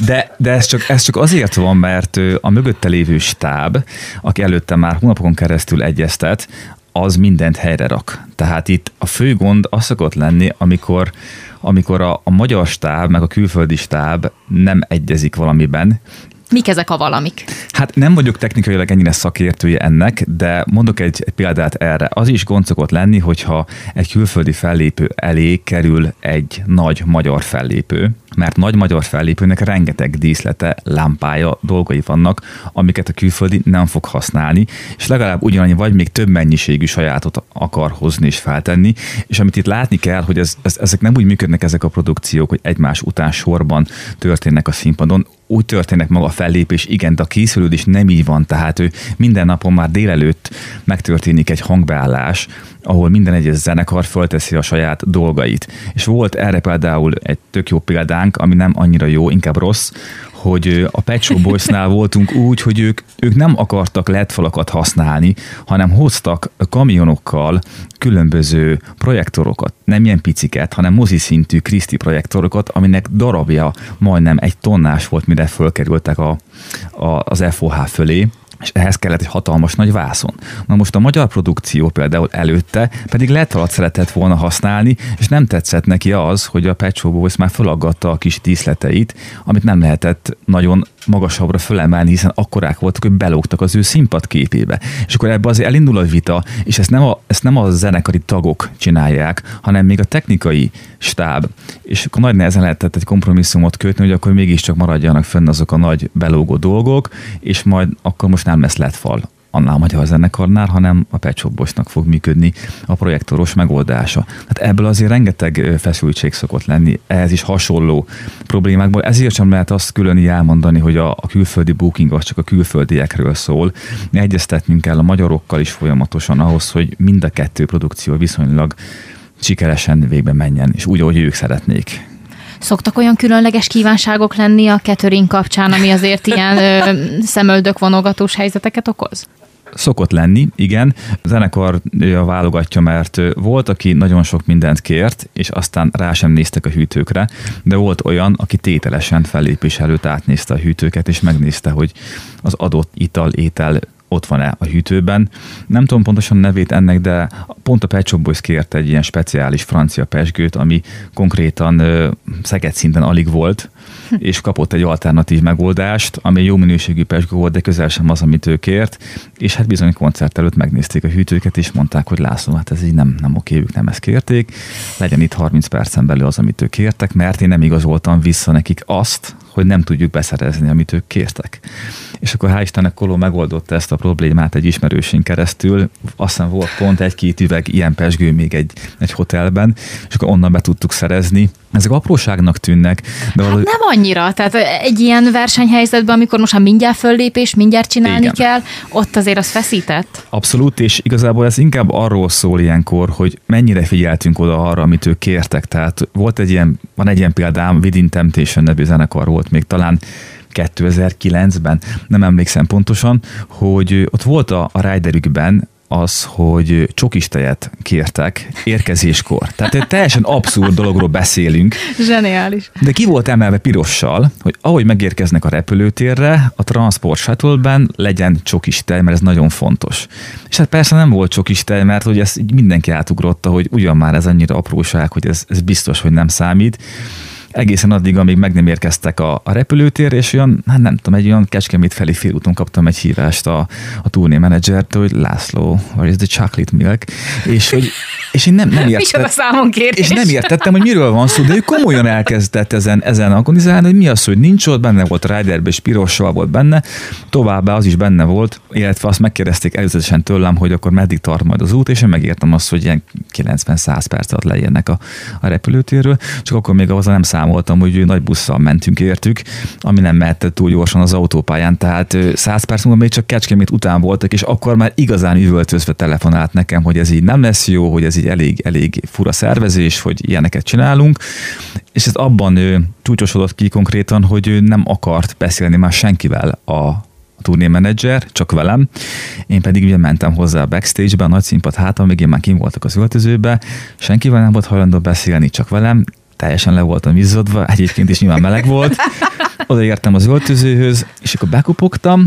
De, de ez, csak, ez csak azért van, mert a mögötte lévő stáb, aki előtte már hónapokon keresztül egyeztet, az mindent helyre rak. Tehát itt a fő gond az szokott lenni, amikor, amikor a, a magyar stáb, meg a külföldi stáb nem egyezik valamiben. Mik ezek a valamik? Hát nem vagyok technikailag ennyire szakértője ennek, de mondok egy, egy példát erre. Az is gond szokott lenni, hogyha egy külföldi fellépő elé kerül egy nagy magyar fellépő, mert nagy magyar fellépőnek rengeteg díszlete, lámpája, dolgai vannak, amiket a külföldi nem fog használni, és legalább ugyanannyi vagy még több mennyiségű sajátot akar hozni és feltenni, és amit itt látni kell, hogy ez, ez, ezek nem úgy működnek ezek a produkciók, hogy egymás után sorban történnek a színpadon, úgy történnek maga a fellépés, igen, de a készülődés nem így van, tehát ő minden napon már délelőtt megtörténik egy hangbeállás, ahol minden egyes zenekar fölteszi a saját dolgait. És volt erre például egy tök jó példánk, ami nem annyira jó, inkább rossz, hogy a Pet Shop Boysnál voltunk úgy, hogy ők, ők nem akartak ledfalakat használni, hanem hoztak kamionokkal különböző projektorokat, nem ilyen piciket, hanem moziszintű Christie projektorokat, aminek darabja majdnem egy tonnás volt, mire fölkerültek a, a, az ef o há fölé, és ehhez kellett egy hatalmas nagy vászon. Na most a magyar produkció például előtte pedig ledfalat szeretett volna használni, és nem tetszett neki az, hogy a Pet Shop Boys már felaggatta a kis díszleteit, amit nem lehetett nagyon magasabbra fölemelni, hiszen akkorák voltak, hogy belógtak az ő színpad képébe. És akkor ebbe azért elindul a vita, és ezt nem a, ezt nem a zenekari tagok csinálják, hanem még a technikai stáb. És akkor nagy nehezen lehetett egy kompromisszumot kötni, hogy akkor mégiscsak maradjanak fönn azok a nagy belógó dolgok, és majd akkor most nem lesz ledfal annál a magyar zenekarnál, hanem a Pet Shop Boysnak fog működni a projektoros megoldása. Hát ebből azért rengeteg feszültség szokott lenni, ehhez is hasonló problémákból. Ezért sem lehet azt külön így elmondani, hogy a, a külföldi booking az csak a külföldiekről szól. Egyeztetnünk kell a magyarokkal is folyamatosan ahhoz, hogy mind a kettő produkció viszonylag sikeresen végbe menjen, és úgy, ahogy ők szeretnék. Szoktak olyan különleges kívánságok lenni a catering kapcsán, ami azért ilyen szemöldök vonogatós helyzeteket okoz? Szokott lenni, igen. A zenekarja válogatja, mert volt, aki nagyon sok mindent kért, és aztán rá sem néztek a hűtőkre, de volt olyan, aki tételesen fellépés előtt átnézte a hűtőket, és megnézte, hogy az adott ital, étel ott van-e a hűtőben. Nem tudom pontosan nevét ennek, de pont a Pet Shop Boys kért egy ilyen speciális francia pesgőt, ami konkrétan ö, Szeged szinten alig volt, és kapott egy alternatív megoldást, ami jó minőségű pesgő volt, de közel sem az, amit ő kért, és hát bizony koncert előtt megnézték a hűtőket, és mondták, hogy László, hát ez így nem, nem oké, ők nem ezt kérték, legyen itt harminc percen belül az, amit ők kértek, mert én nem igazoltam vissza nekik azt, hogy nem tudjuk beszerezni, amit ők kértek. És akkor hál' Istennek Koló megoldotta ezt a problémát egy ismerősén keresztül. Aztán volt pont egy-két üveg ilyen pesgő még egy, egy hotelben, és akkor onnan be tudtuk szerezni. Ezek apróságnak tűnnek. De hát valahogy... nem annyira. Tehát egy ilyen versenyhelyzetben, amikor most már mindjárt föllépés, mindjárt csinálni igen. kell, ott azért az feszített. Abszolút, és igazából ez inkább arról szól ilyenkor, hogy mennyire figyeltünk oda arra, amit ők kértek. Tehát volt egy ilyen, van egy ilyen példám, Within Temptation nevű zenekar volt még talán kétezer-kilencben, nem emlékszem pontosan, hogy ott volt a, a riderükben az, hogy csokis tejet kértek érkezéskor. Tehát egy teljesen abszurd dologról beszélünk. Zseniális. De ki volt emelve pirossal, hogy ahogy megérkeznek a repülőtérre, a Transport Shuttle-ben legyen csokis tej, mert ez nagyon fontos. És hát persze nem volt csokis tej, mert hogy ezt mindenki átugrotta, hogy ugyan már ez annyira apróság, hogy ez, ez biztos, hogy nem számít. egészen addig, amíg meg nem érkeztek a, a repülőtér, és olyan, hát nem tudom, egy olyan Kecskemét felé félúton kaptam egy hívást a, a turné menedzsertől, hogy László, or is the chocolate milk, és hogy és én nem, nem értettem. És nem értettem, hogy miről van szó, de ő komolyan elkezdett ezen, ezen agonizálni, hogy mi az, hogy nincs ott, benne volt Riderbe, és pirossal volt benne, továbbá az is benne volt, illetve azt megkérdezték előzetesen tőlem, hogy akkor meddig tart majd az út, és én megértem azt, hogy ilyen kilencven-száz perc alatt leérnek a, a repülőtérről, csak akkor még azzal nem számoltam, hogy nagy busszal mentünk értük, ami nem mehetett túl gyorsan az autópályán, tehát száz perc múlva még csak Kecskemét után voltak, és akkor már igazán üvöltözve telefonált nekem, hogy ez így nem lesz jó, hogy ez így elég, elég fura szervezés, hogy ilyeneket csinálunk, és ez abban ő csúcsosodott ki konkrétan, hogy ő nem akart beszélni már senkivel a turnémenedzser, csak velem. Én pedig ugye mentem hozzá a backstage-be, a nagy színpad hátam, még én már kim voltak az öltözőbe, senkivel nem volt hajlandó beszélni, csak velem, teljesen le voltam izzadva, egyébként is nyilván meleg volt. Odaértem az öltözőhöz, és akkor bekopogtam,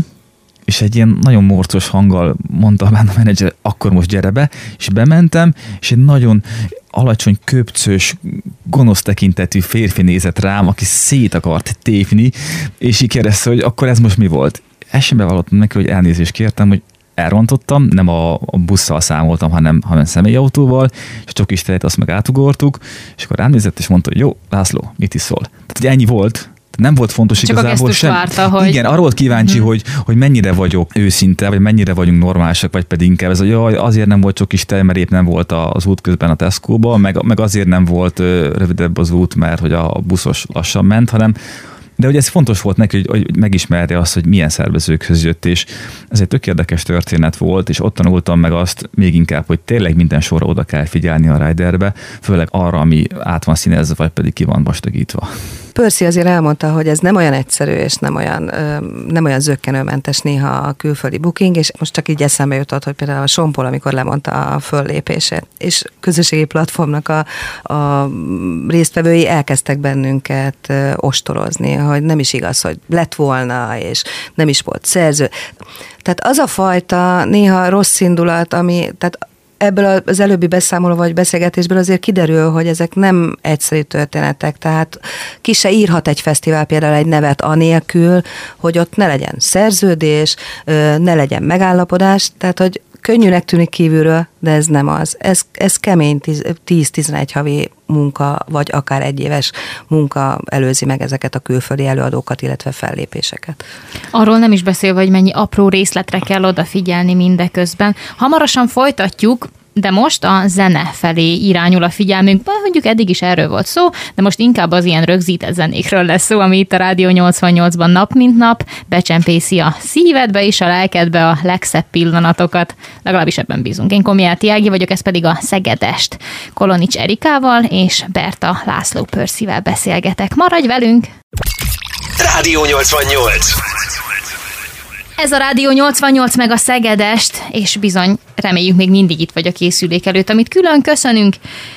és egy ilyen nagyon morcos hanggal mondta a menedzser, akkor most gyere be, és bementem, és egy nagyon alacsony, köpcös, gonosz tekintetű férfi nézett rám, aki szét akart tépni, és így kérdezte, hogy akkor ez most mi volt? Esembe vallottam neki, hogy elnézést kértem, hogy elrontottam, nem a busszal számoltam, hanem, hanem személyautóval, és csak is tehet, azt meg átugortuk, és akkor rám nézett, és mondta, hogy jó, László, mit is szól? Tehát, hogy ennyi volt, nem volt fontos csak igazából sem. Várta, hogy... Igen, arról kíváncsi, hogy, hogy mennyire vagyok őszinte, vagy mennyire vagyunk normálisak, vagy pedig inkább ez, hogy jaj, azért nem volt csak is tej, mert épp nem volt az út közben a Tesco-ba, meg, meg azért nem volt rövidebb az út, mert hogy a buszos lassan ment, hanem de hogy ez fontos volt neki, hogy, hogy megismerje azt, hogy milyen szervezőkhöz jött, és ez egy tök érdekes történet volt, és ott tanultam meg azt még inkább, hogy tényleg minden sorra oda kell figyelni a riderbe, főleg arra, ami át van színezve, vagy pedig ki van vastagítva. Pörzsi azért elmondta, hogy ez nem olyan egyszerű, és nem olyan, nem olyan zökkenőmentes néha a külföldi booking, és most csak így eszembe jutott, hogy például a Sompol, amikor lemondta a föllépését, és közösségi platformnak a, a résztvevői elkezdtek bennünket ostorozni, hogy nem is igaz, hogy lett volna, és nem is volt szerző. Tehát az a fajta néha rossz indulat, ami... Tehát ebből az előbbi beszámoló vagy beszélgetésből azért kiderül, hogy ezek nem egyszerű történetek, tehát ki se írhat egy fesztivál például egy nevet anélkül, hogy ott ne legyen szerződés, ne legyen megállapodás, tehát hogy könnyűnek tűnik kívülről, de ez nem az. Ez, ez kemény tíz-tizenegy havi munka, vagy akár egyéves munka előzi meg ezeket a külföldi előadókat, illetve fellépéseket. Arról nem is beszélve, hogy mennyi apró részletre kell odafigyelni mindeközben. Hamarosan folytatjuk, de most a zene felé irányul a figyelmünk. Mondjuk eddig is erről volt szó, de most inkább az ilyen rögzített zenékről lesz szó, ami itt a Rádió nyolcvannyolcban nap mint nap becsempészi a szívedbe és a lelkedbe a legszebb pillanatokat. Legalábbis ebben bízunk. Én Komjáti Ági vagyok, ez pedig a Szegedest. Kolonics Erikával és Berta László Pörzsivel beszélgetek. Maradj velünk! Rádió nyolcvannyolc! Ez a Rádió nyolcvannyolc meg a Szegedest, és bizony, reméljük még mindig itt vagy a készülék előtt, amit külön köszönünk.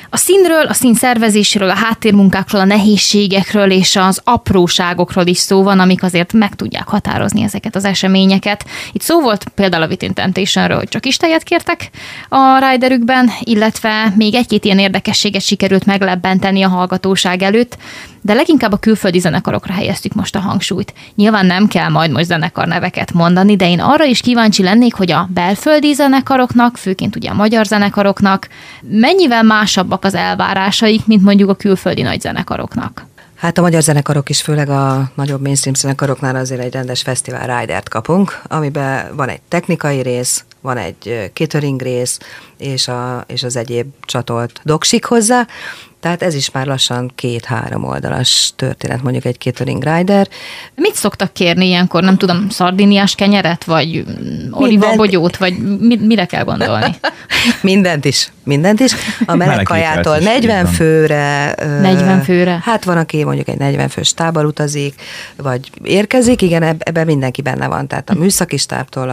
A színről, a szín szervezésről, a háttérmunkákról, a nehézségekről és az apróságokról is szó van, amik azért meg tudják határozni ezeket az eseményeket. Itt szó volt például a Within Temptationről, hogy csak is tejet kértek a riderükben, illetve még egy-két ilyen érdekességet sikerült meglebbenteni a hallgatóság előtt, de leginkább a külföldi zenekarokra helyeztük most a hangsúlyt. Nyilván nem kell majd most zenekar neveket mondani, de én arra is kíváncsi lennék, hogy a belföldi zenekaroknak, főként ugye a magyar zenekaroknak, mennyivel másabbak az elvárásaik, mint mondjuk a külföldi nagy zenekaroknak. Hát a magyar zenekarok is, főleg a nagyobb mainstream zenekaroknál azért egy rendes fesztivál ridert kapunk, amiben van egy technikai rész, van egy catering rész, és, a, és az egyéb csatolt doksik hozzá. Tehát ez is már lassan két-három oldalas történet, mondjuk egy catering rider. Mit szoktak kérni ilyenkor? Nem tudom, szardiniás kenyeret, vagy olivabogyót, vagy mire kell gondolni? Mindent is. Mindent is. A meleg kajától negyven főre. negyven főre. Hát van, aki mondjuk egy negyven fős stábbal utazik, vagy érkezik. Igen, ebben mindenki benne van. Tehát a műszaki stábtól,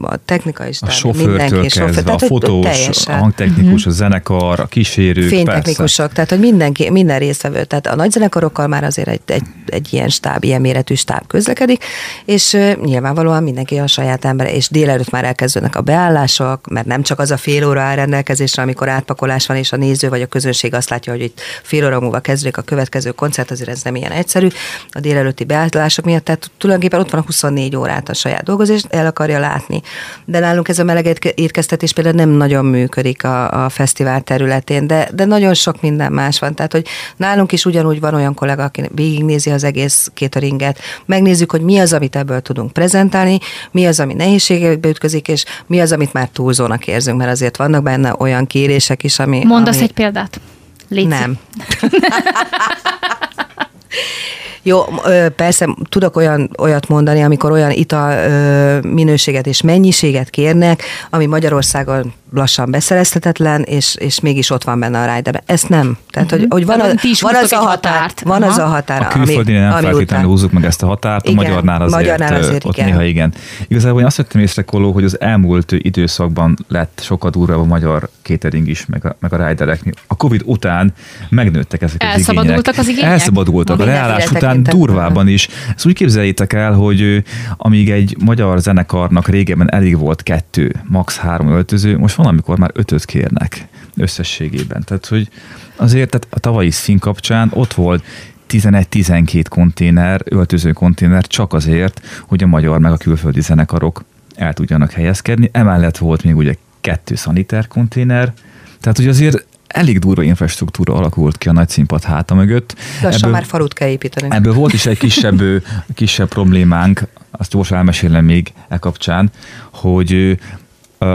a technikai stáb, sofőrtől kezdve, a fotós, a hangtechnikus, a zenekar, a kísérők, fénytechnikusok, tehát hogy mindenki, minden résztvevő, tehát a nagy zenekarokkal már azért egy, egy, egy ilyen stáb, ilyen méretű stáb közlekedik, és nyilvánvalóan mindenki a saját embere, és délelőtt már elkezdődnek a beállások, mert nem csak az a fél óra áll rendelkezésre, amikor átpakolás van, és a néző vagy a közönség azt látja, hogy itt fél óra múlva kezdődik a következő koncert, azért ez nem ilyen egyszerű, a délelőtti beállások miatt, tehát tulajdonképpen ott van a huszonnégy órát a saját dolgozás, el akarja látni. De nálunk ez a meleg étkeztetés például nem nagyon működik a, a fesztivál területén, de, de nagyon sok minden más van. Tehát, hogy nálunk is ugyanúgy van olyan kollega, aki végignézi az egész cateringet, megnézzük, hogy mi az, amit ebből tudunk prezentálni, mi az, ami nehézségekbe ütközik, és mi az, amit már túlzónak érzünk, mert azért vannak benne olyan kérések is, ami... Mondasz ami... egy példát? Légy. Nem. Jó, persze tudok olyan, olyat mondani, amikor olyan ital minőséget és mennyiséget kérnek, ami Magyarországon lassan beszerezhetetlen, és, és mégis ott van benne a rider-ben. Ezt nem. Tehát, hogy, hogy van, az, van az a határ. Van az a határ. A külföldinél nem feltétlenül húzzuk meg ezt a határt, igen, a magyarnál azért, magyarnál azért ott igen. Néha igen. Igazából én azt vettem észre, Koló, hogy az elmúlt időszakban lett sokkal durvább a magyar catering is, meg a, meg a riderek. A Covid után megnőttek ezek az igények. Elszabadultak az igények? Elszabadultak. A leállás után durvábban is. Ezt úgy képzeljétek el, hogy amíg egy magyar zenekarnak régebben elég volt kettő, max. három öltöző, most valamikor már ötöt kérnek összességében. Tehát, hogy azért tehát a tavalyi szín kapcsán ott volt tizenegy-tizenkét konténer, öltöző konténer csak azért, hogy a magyar meg a külföldi zenekarok el tudjanak helyezkedni. Emellett volt még ugye kettő szaniter konténer, tehát hogy azért elég durva infrastruktúra alakult ki a nagy színpad háta mögött. Lassan már falut kell építeni. Ebből volt is egy kisebb, kisebb problémánk, azt gyorsan elmesélem még e kapcsán, hogy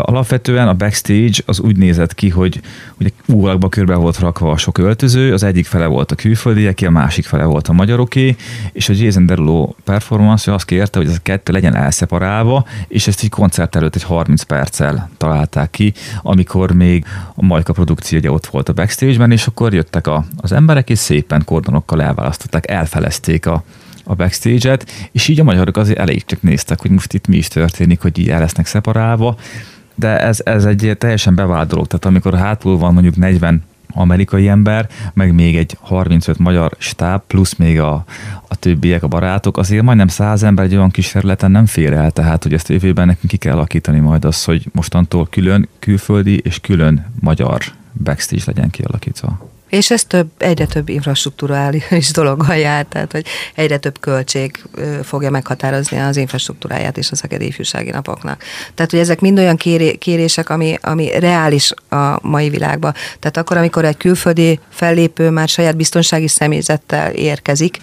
alapvetően a backstage az úgy nézett ki, hogy ugye úrakba körbe volt rakva a sok öltöző, az egyik fele volt a külföldieké, a másik fele volt a magyaroké, és a Jason Derulo performance azt kérte, hogy ez a kettő legyen elszeparálva, és ezt így koncert előtt egy harminc perccel találták ki, amikor még a Majka produkciója ott volt a backstage-ben, és akkor jöttek a, az emberek, és szépen kordonokkal elválasztották, elfelezték a a backstage-et, és így a magyarok azért elég csak néztek, hogy most itt mi is történik, hogy így el lesznek szeparálva, de ez, ez egy teljesen bevált dolog, tehát amikor hátul van mondjuk negyven amerikai ember, meg még egy harmincöt magyar stáb, plusz még a, a többiek, a barátok, azért majdnem száz ember egy olyan kis területen nem fér el, tehát hogy ezt jövőben nekünk ki kell alakítani majd azt, hogy mostantól külön külföldi és külön magyar backstage legyen kialakítva. És ez több, egyre több infrastruktúrális dologgal jár, tehát hogy egyre több költség fogja meghatározni az infrastruktúráját és a szegedi ifjúsági napoknak. Tehát, hogy ezek mind olyan kérések, ami, ami reális a mai világban. Tehát akkor, amikor egy külföldi fellépő már saját biztonsági személyzettel érkezik,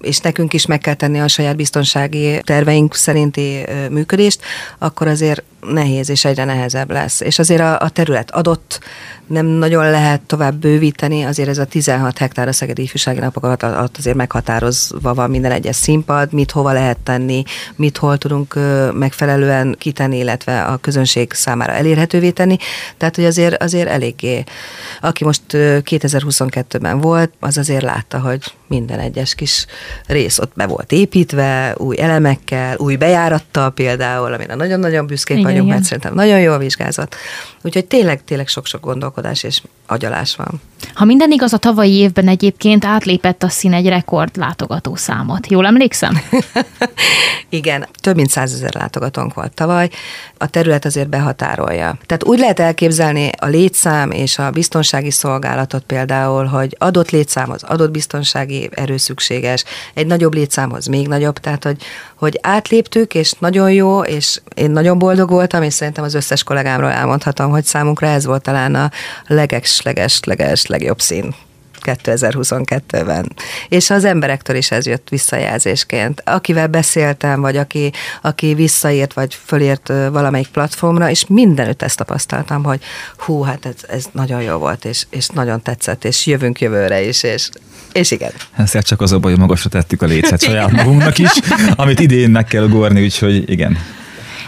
és nekünk is meg kell tenni a saját biztonsági terveink szerinti működést, akkor azért nehéz és egyre nehezebb lesz. És azért a, a terület adott, nem nagyon lehet tovább bővíteni, azért ez a tizenhat hektár a szegedi ifjúsági napok alatt azért meghatározva van minden egyes színpad, mit hova lehet tenni, mit hol tudunk megfelelően kitenni, illetve a közönség számára elérhetővé tenni. Tehát, hogy azért, azért eléggé. Aki most kétezer-huszonkettőben volt, az azért látta, hogy minden egyes kis rész ott be volt építve, új elemekkel, új bejárattal például, amire nagyon-nagyon büszkék igen, vagyunk, igen. Mert szerintem nagyon jól vizsgázott. Úgyhogy tényleg, tényleg sok-sok gondolkodás és agyalás van. Ha minden igaz, a tavalyi évben egyébként átlépett a SZIN egy rekord látogatószámot. Jól emlékszem? Igen, több mint százezer látogatónk volt tavaly. A terület azért behatárolja. Tehát úgy lehet elképzelni a létszám és a biztonsági szolgálatot például, hogy adott létszámhoz adott biztonsági erő szükséges, egy nagyobb létszámhoz még nagyobb, tehát hogy, hogy átléptük, és nagyon jó, és én nagyon boldog voltam, és szerintem az összes kollégámról elmondhatom, hogy számunkra ez volt talán a leges-leges-leges legjobb SZIN kétezer-huszonkettőben. És az emberektől is ez jött visszajelzésként. Akivel beszéltem, vagy aki, aki visszaírt, vagy fölért valamelyik platformra, és mindenütt ezt tapasztaltam, hogy hú, hát ez, ez nagyon jó volt, és, és nagyon tetszett, és jövünk jövőre is, és, és igen. Ezért csak az a baj, hogy magasra tettük a lécet saját magunknak is, amit idén meg kell ugorni, úgyhogy igen.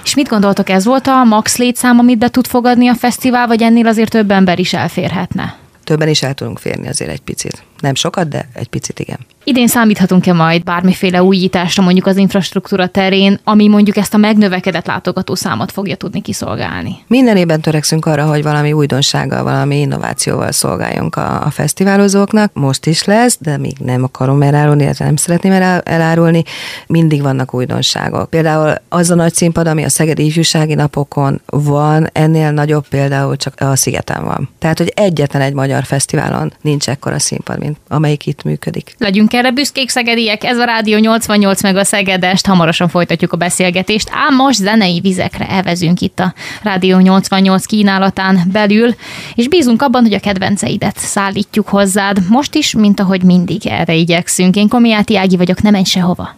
És mit gondoltok, ez volt a max létszám, amit be tud fogadni a fesztivál, vagy ennél azért több ember is elférhetne? Többen is el tudunk férni azért egy picit. Nem sokat, de egy picit igen. Idén számíthatunk-e majd bármiféle újításra mondjuk az infrastruktúra terén, ami mondjuk ezt a megnövekedett látogatószámot fogja tudni kiszolgálni? Minden évben törekszünk arra, hogy valami újdonsággal, valami innovációval szolgáljunk a, a fesztiválozóknak. Most is lesz, de még nem akarom elárulni, illetve nem szeretném elárulni. Mindig vannak újdonságok. Például az a nagy színpad, ami a Szegedi Ifjúsági Napokon van, ennél nagyobb például csak a Szigeten van. Tehát, hogy egyetlen egy magyar fesztiválon nincs ekkora színpad, mint amelyik itt működik. Legyünk erre büszkék, szegediek, ez a Rádió nyolcvannyolc meg a Szegedest, hamarosan folytatjuk a beszélgetést, ám most zenei vizekre elvezünk itt a Rádió nyolcvannyolc kínálatán belül, és bízunk abban, hogy a kedvenceidet szállítjuk hozzád. Most is, mint ahogy mindig erre igyekszünk. Én Komjáti Ági vagyok, ne menj sehova!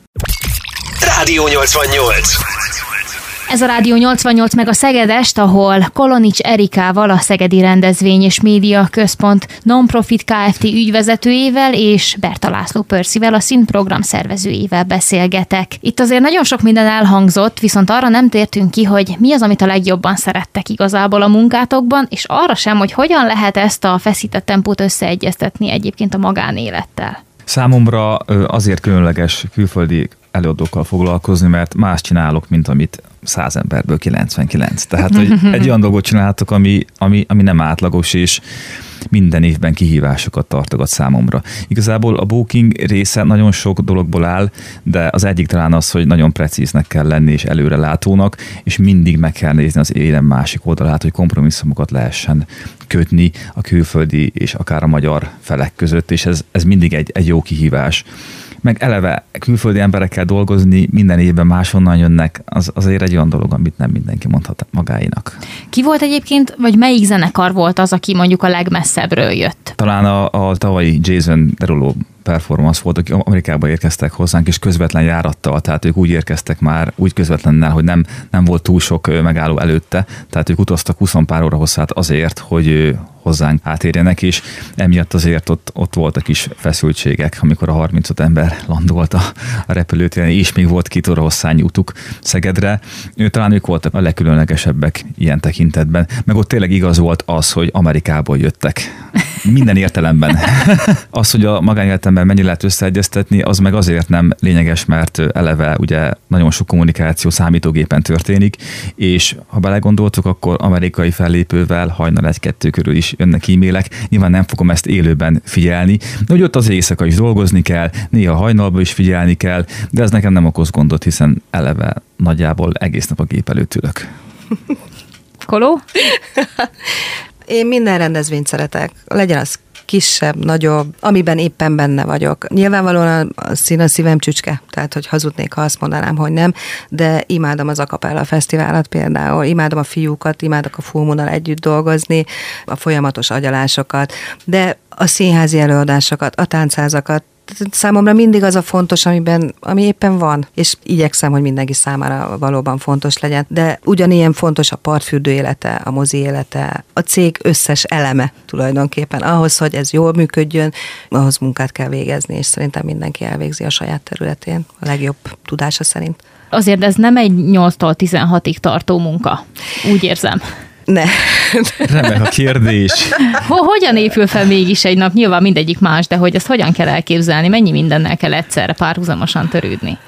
Rádió nyolcvannyolc! Ez a Rádió nyolcvannyolc meg a Szegedest, ahol Kolonics Erikával, a Szegedi Rendezvény és Médiaközpont non-profit Kft. Ügyvezetőjével és Berta László Pörzsivel, a SZIN program szervezőjével beszélgetek. Itt azért nagyon sok minden elhangzott, viszont arra nem tértünk ki, hogy mi az, amit a legjobban szerettek igazából a munkátokban, és arra sem, hogy hogyan lehet ezt a feszített tempót összeegyeztetni egyébként a magánélettel. Számomra azért különleges külföldi előadókkal foglalkozni, mert más csinálok, mint amit száz emberből kilencvenkilenc. Tehát, hogy egy olyan dolgot csinálhatok, ami, ami, ami nem átlagos, és minden évben kihívásokat tartogat számomra. Igazából a booking része nagyon sok dologból áll, de az egyik talán az, hogy nagyon precíznek kell lenni, és előrelátónak, és mindig meg kell nézni az élem másik oldalát, hogy kompromisszumokat lehessen kötni a külföldi és akár a magyar felek között, és ez, ez mindig egy, egy jó kihívás. Meg eleve külföldi emberekkel dolgozni, minden évben máshonnan jönnek, az azért egy olyan dolog, amit nem mindenki mondhat magáinak. Ki volt egyébként, vagy melyik zenekar volt az, aki mondjuk a legmesszebbről jött? Talán a, a tavalyi Jason Derulo performance volt, akik Amerikába érkeztek hozzánk, és közvetlen járattal, tehát ők úgy érkeztek már, úgy közvetlennel, hogy nem, nem volt túl sok megálló előtte, tehát ők utaztak húsz pár óra hosszát azért, hogy hozzánk átérjenek, és emiatt azért ott, ott voltak is feszültségek, amikor a harmincöt ember landolt a, a repülőtéren, és még volt két óra hosszányi utuk Szegedre. Talán ők voltak a legkülönlegesebbek ilyen tekintetben, meg ott tényleg igaz volt az, hogy Amerikából jöttek. Minden értelemben. Az, hogy a magánéletemben mennyire lehet összeegyeztetni, az meg azért nem lényeges, mert eleve ugye nagyon sok kommunikáció számítógépen történik, és ha belegondoltuk, akkor amerikai fellépővel hajnal egy-kettő körül is jönnek e-mailek. Nyilván nem fogom ezt élőben figyelni, de hogy ott az éjszaka is dolgozni kell, néha hajnalba is figyelni kell, de ez nekem nem okoz gondot, hiszen eleve nagyjából egész nap a gép előtt ülök. Koló? Én minden rendezvényt szeretek, legyen az kisebb, nagyobb, amiben éppen benne vagyok. Nyilvánvalóan a SZIN a szívem csücske, tehát hogy hazudnék, ha azt mondanám, hogy nem, de imádom az Acapella fesztiválat például, imádom a fiúkat, imádok a Full együtt dolgozni, a folyamatos agyalásokat, de a színházi előadásokat, a táncházakat, számomra mindig az a fontos, amiben, ami éppen van, és igyekszem, hogy mindenki számára valóban fontos legyen, de ugyanilyen fontos a partfürdő élete, a mozi élete, a cég összes eleme tulajdonképpen. Ahhoz, hogy ez jól működjön, ahhoz munkát kell végezni, és szerintem mindenki elvégzi a saját területén, a legjobb tudása szerint. Azért ez nem egy nyolctól tizenhatig tartó munka, úgy érzem. Ne. Remek a kérdés. Hogyan épül fel mégis egy nap? Nyilván mindegyik más, de hogy ezt hogyan kell elképzelni? Mennyi mindennel kell egyszerre párhuzamosan törődni?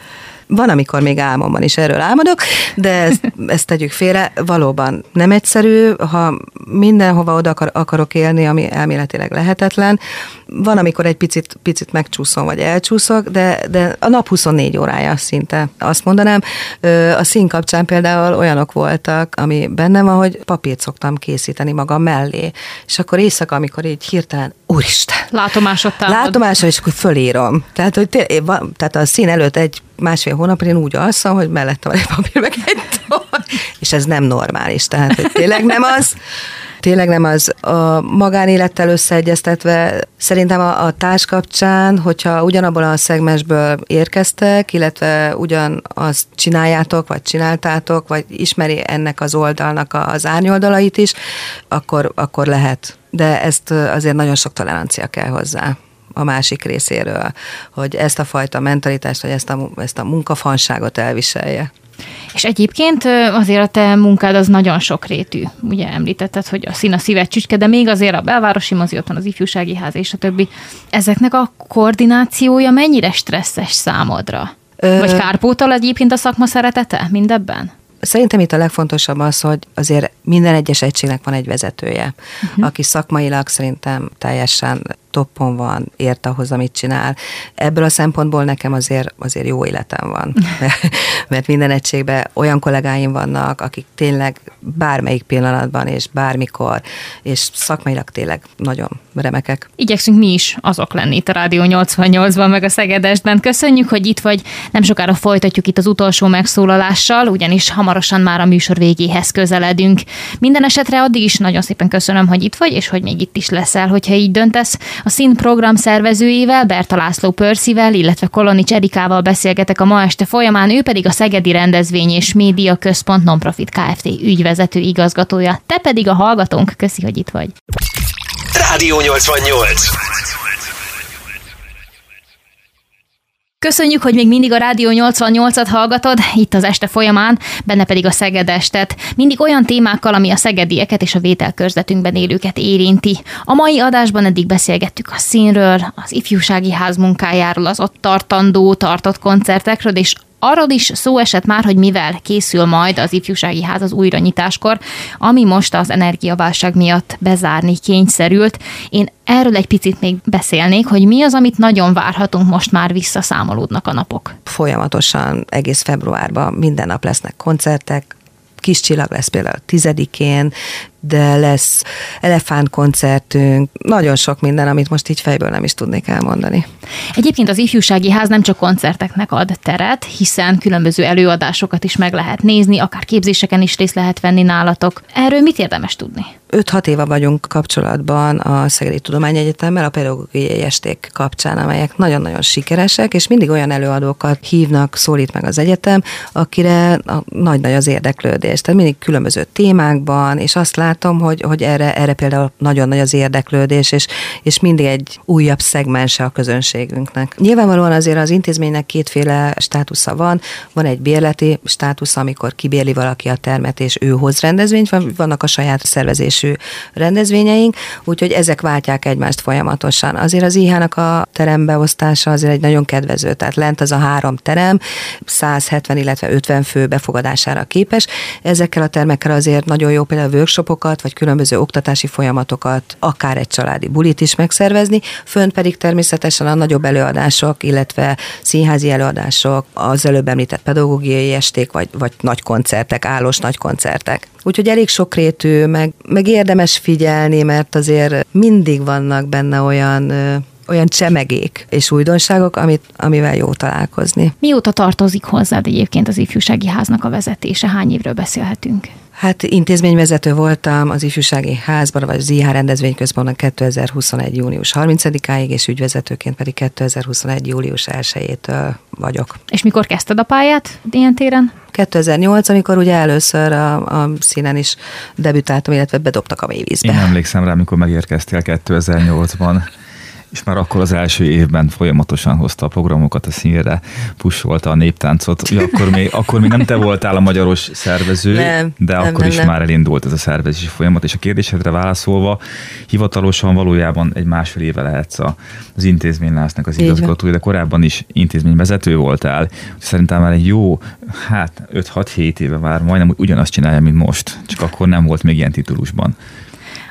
Van, amikor még álmomban is erről álmodok, de ezt, ezt tegyük félre. Valóban nem egyszerű, ha mindenhova oda akar, akarok élni, ami elméletileg lehetetlen. Van, amikor egy picit, picit megcsúszom, vagy elcsúszok, de, de a nap huszonnégy órája szinte, azt mondanám. A SZIN kapcsán például olyanok voltak, ami bennem van, hogy papírt szoktam készíteni magam mellé. És akkor éjszaka, amikor így hirtelen, úristen! Látomásod támad. Látomásod, és akkor fölírom. Tehát, hogy tél, tehát a SZIN előtt egy másfél hónapra én úgy alszom, hogy mellette van egy papír, meg egy toll. És ez nem normális, tehát hogy tényleg nem az. Tényleg nem az. A magánélettel összeegyeztetve szerintem a, a társ kapcsán, hogyha ugyanabból a szegmensből érkeztek, illetve ugyanazt csináljátok, vagy csináltátok, vagy ismeri ennek az oldalnak az árnyoldalait is, akkor, akkor lehet. De ezt azért nagyon sok tolerancia kell hozzá a másik részéről, hogy ezt a fajta mentalitást, vagy ezt a, ezt a munkafanságot elviselje. És egyébként azért a te munkád az nagyon sokrétű. Ugye említetted, hogy a szín, a szíved csücske, de még azért a belvárosi mozi, ott van az ifjúsági ház és a többi. Ezeknek a koordinációja mennyire stresszes számodra? Ö... Vagy kárpótol egyébként a szakma szeretete mindebben? Szerintem itt a legfontosabb az, hogy azért minden egyes egységnek van egy vezetője, uh-huh. aki szakmailag szerintem teljesen toppon van, ért ahhoz, amit csinál. Ebből a szempontból nekem azért, azért jó életem van, mert, mert minden egységben olyan kollégáim vannak, akik tényleg bármelyik pillanatban és bármikor, és szakmailag tényleg nagyon remekek. Igyekszünk mi is azok lenni itt a Rádió nyolcvannyolcban, meg a Szegedestben. Köszönjük, hogy itt vagy. Nem sokára folytatjuk itt az utolsó megszólalással, ugyanis hamarosan már a műsor végéhez közeledünk. Minden esetre addig is nagyon szépen köszönöm, hogy itt vagy, és hogy még itt is leszel, hogyha így döntesz. A SZIN program szervezőjével, Berta László Pörzsivel, illetve Kolonics Erikával beszélgetek a ma este folyamán, ő pedig a Szegedi Rendezvény és Médiaközpont Nonprofit Kft. Ügyvezető igazgatója. Te pedig a hallgatónk. Köszi, hogy itt vagy. Rádió nyolcvannyolc. Köszönjük, hogy még mindig a Rádió nyolcvannyolcat hallgatod, itt az este folyamán, benne pedig a Szegedestet. Mindig olyan témákkal, ami a szegedieket és a vételkörzetünkben élőket érinti. A mai adásban eddig beszélgettük a színről, az ifjúsági ház munkájáról, az ott tartandó, tartott koncertekről, és arról is szó esett már, hogy mivel készül majd az ifjúsági ház az újranyitáskor, ami most az energiaválság miatt bezárni kényszerült. Én erről egy picit még beszélnék, hogy mi az, amit nagyon várhatunk, most már visszaszámolódnak a napok. Folyamatosan egész februárban minden nap lesznek koncertek, Kis Csillag lesz például a tizedikén, de lesz elefántkoncertünk, nagyon sok minden, amit most így fejből nem is tudnék elmondani. Egyébként az ifjúsági ház nem csak koncerteknek ad teret, hiszen különböző előadásokat is meg lehet nézni, akár képzéseken is részt lehet venni nálatok. Erről mit érdemes tudni? öt-hat éve vagyunk kapcsolatban a Szegedi Tudományegyetemmel, a pedagógiai esték kapcsán, amelyek nagyon-nagyon sikeresek, és mindig olyan előadókat hívnak, szólít meg az egyetem, akire nagy-nagy az érdeklődés. Tehát mindig különböző témákban, és azt látom, hogy, hogy erre, erre például nagyon nagy az érdeklődés, és, és mindig egy újabb szegmense a közönségünknek. Nyilvánvalóan azért az intézménynek kétféle státusza van. Van egy bérleti státusz, amikor kibérli valaki a termet, és ő hoz rendezvényt, vannak a saját szervezés rendezvényeink, úgyhogy ezek váltják egymást folyamatosan. Azért az i há-nak a terembeosztása azért egy nagyon kedvező, tehát lent az a három terem, száz hetven, illetve ötven fő befogadására képes. Ezekkel a termekkel azért nagyon jó például workshopokat, vagy különböző oktatási folyamatokat, akár egy családi bulit is megszervezni, fönt pedig természetesen a nagyobb előadások, illetve színházi előadások, az előbb említett pedagógiai esték, vagy, vagy nagy koncertek, állós nagy koncertek. Úgyhogy elég sokrétű, meg, meg érdemes figyelni, mert azért mindig vannak benne olyan, olyan csemegék és újdonságok, amit, amivel jó találkozni. Mióta tartozik hozzád egyébként az ifjúsági háznak a vezetése? Hány évről beszélhetünk? Hát intézményvezető voltam az ifjúsági házban, vagy az i há rendezvényközpontban kétezer-huszonegy. június harmincadikáig, és ügyvezetőként pedig kétezer-huszonegy. július elsejétől vagyok. És mikor kezdted a pályát ilyen téren? kétezer-nyolc, amikor ugye először a, a színen is debütáltam, illetve bedobtak a mélyvízbe. Én emlékszem rá, amikor megérkeztél kétezer-nyolcban. És már akkor az első évben folyamatosan hozta a programokat a színre, pusolta a néptáncot. Ugye akkor, még, akkor még nem te voltál a magyaros szervező, nem, de nem, akkor nem, is nem. Már elindult ez a szervezési folyamat. És a kérdésedre válaszolva, hivatalosan valójában egy másfél éve lehetsz az intézménylásznak az igazgatója, de korábban is intézményvezető voltál. Szerintem már egy jó, hát öt-hat-hét éve már majdnem ugyanazt csinálja, mint most. Csak akkor nem volt még ilyen titulusban.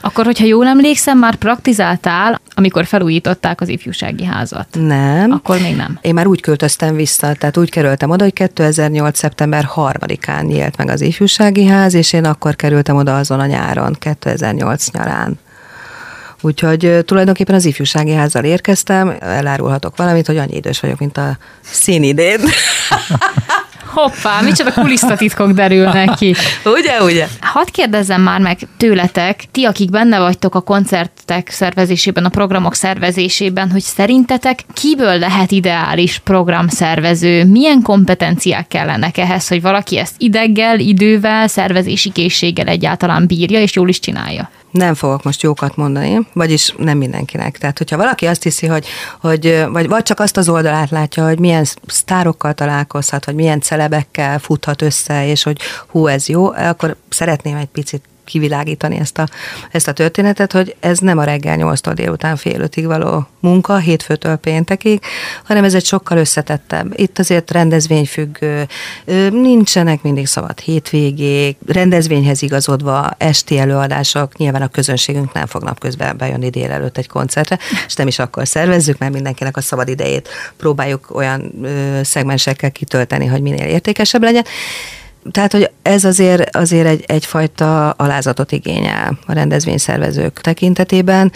Akkor, hogyha jól emlékszem, már praktizáltál, amikor felújították az ifjúsági házat. Nem. Akkor még nem. Én már úgy költöztem vissza, tehát úgy kerültem oda, hogy kétezer-nyolc. szeptember harmadikán nyílt meg az ifjúsági ház, és én akkor kerültem oda azon a nyáron, kétezer-nyolc nyarán. Úgyhogy tulajdonképpen az ifjúsági házzal érkeztem, elárulhatok valamit, hogy annyi idős vagyok, mint a SZIN idén. Hoppá, micsoda kulisszatitkok derülnek ki. Ugye, ugye? Hadd kérdezzem már meg tőletek, ti, akik benne vagytok a koncertek szervezésében, a programok szervezésében, hogy szerintetek kiből lehet ideális programszervező? Milyen kompetenciák kellenek ehhez, hogy valaki ezt ideggel, idővel, szervezési készséggel egyáltalán bírja és jól is csinálja? nem fogok most jókat mondani, vagyis nem mindenkinek. Tehát, hogyha valaki azt hiszi, hogy, hogy vagy, vagy csak azt az oldalát látja, hogy milyen sztárokkal találkozhat, vagy milyen celebekkel futhat össze, és hogy hú, ez jó, akkor szeretném egy picit kivilágítani ezt a, ezt a történetet, hogy ez nem a reggel nyolctól délután fél ötig való munka, hétfőtől péntekig, hanem ez egy sokkal összetettebb. Itt azért rendezvényfüggő, nincsenek mindig szabad hétvégék, rendezvényhez igazodva esti előadások, nyilván a közönségünk nem fog napközben bejönni délelőtt egy koncertre, és nem is akkor szervezzük, mert mindenkinek a szabad idejét próbáljuk olyan szegmensekkel kitölteni, hogy minél értékesebb legyen. Tehát, hogy ez azért, azért egy, egyfajta alázatot igényel a rendezvényszervezők tekintetében,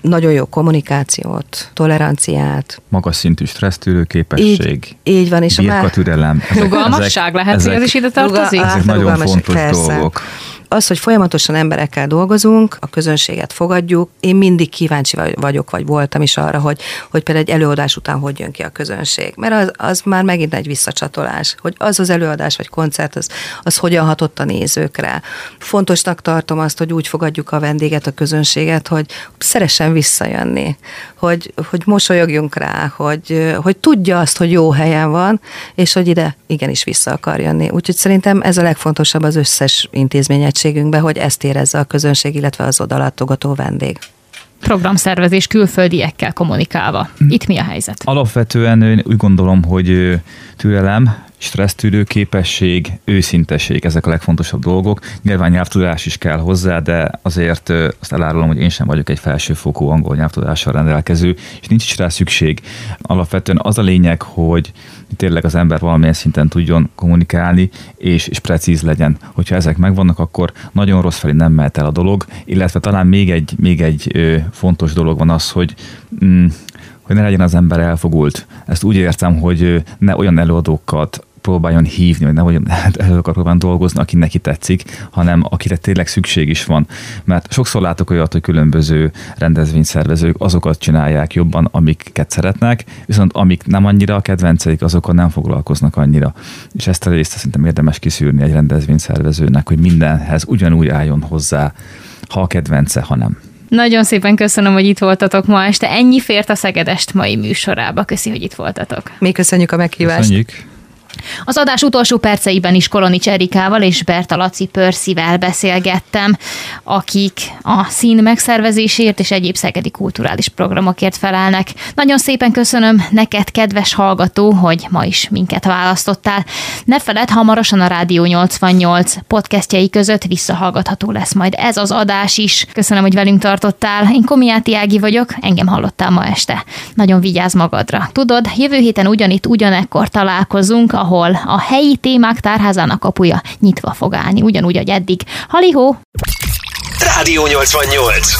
nagyon jó kommunikációt, toleranciát. Magas szintű stressztűrő képesség. Így, így van, és a már... Birkatürelem. Rugalmasság lehet, hogy ez is ide tartozik? Ezek nagyon fontos dolgok. Az, hogy folyamatosan emberekkel dolgozunk, a közönséget fogadjuk. Én mindig kíváncsi vagyok, vagy voltam is arra, hogy, hogy például egy előadás után hogy jön ki a közönség. Mert az, az már megint egy visszacsatolás, hogy az az előadás vagy koncert, az, az hogyan hatott a nézőkre. Fontosnak tartom azt, hogy úgy fogadjuk a vendéget, a közönséget, hogy szeressen visszajönni, hogy, hogy mosolyogjunk rá, hogy, hogy tudja azt, hogy jó helyen van, és hogy ide igenis vissza akar jönni. Úgyhogy szerintem ez a legfontosabb az összes intézményet, hogy ezt érezze a közönség, illetve az odalátogató vendég. Programszervezés külföldiekkel kommunikálva. Itt mi a helyzet? Alapvetően én úgy gondolom, hogy türelem, stressztűrő képesség, őszintesség, ezek a legfontosabb dolgok. Nyilván nyelvtudás is kell hozzá, de azért azt elárulom, hogy én sem vagyok egy felsőfokú angol nyelvtudással rendelkező, és nincs is rá szükség. Alapvetően az a lényeg, hogy tényleg az ember valamilyen szinten tudjon kommunikálni, és, és precíz legyen. Hogyha ezek megvannak, akkor nagyon rossz felé nem mehet el a dolog, illetve talán még egy, még egy ö, fontos dolog van az, hogy... Mm, hogy ne legyen az ember elfogult. Ezt úgy értem, hogy ne olyan előadókat próbáljon hívni, vagy ne olyan előadókat próbáljon dolgozni, aki neki tetszik, hanem akire tényleg szükség is van. Mert sokszor látok olyat, hogy különböző rendezvényszervezők azokat csinálják jobban, amiket szeretnek, viszont amik nem annyira a kedvenceik, azokkal nem foglalkoznak annyira. És ezt a részt szerintem érdemes kiszűrni egy rendezvényszervezőnek, hogy mindenhez ugyanúgy álljon hozzá, ha a kedvence, ha nem. Nagyon szépen köszönöm, hogy itt voltatok ma este. Ennyi fért a Szegedest mai műsorába. Köszi, hogy itt voltatok. Mi köszönjük a meghívást. Köszönjük. Az adás utolsó perceiben is Kolonics Erikával és Berta Laci Pörzsivel beszélgettem, akik a SZIN megszervezésért és egyéb szegedi kulturális programokért felelnek. Nagyon szépen köszönöm neked, kedves hallgató, hogy ma is minket választottál. Ne feledd, hamarosan a Rádió nyolcvannyolc podcastjai között visszahallgatható lesz majd ez az adás is. Köszönöm, hogy velünk tartottál. Én Komjáti Ági vagyok, engem hallottál ma este. Nagyon vigyázz magadra. Tudod, jövő héten ugyanitt ugyanekkor találkozunk, ahol a helyi témák tárházának kapuja nyitva fog állni, ugyanúgy, ahogy eddig. Halihó! Rádió nyolcvannyolc!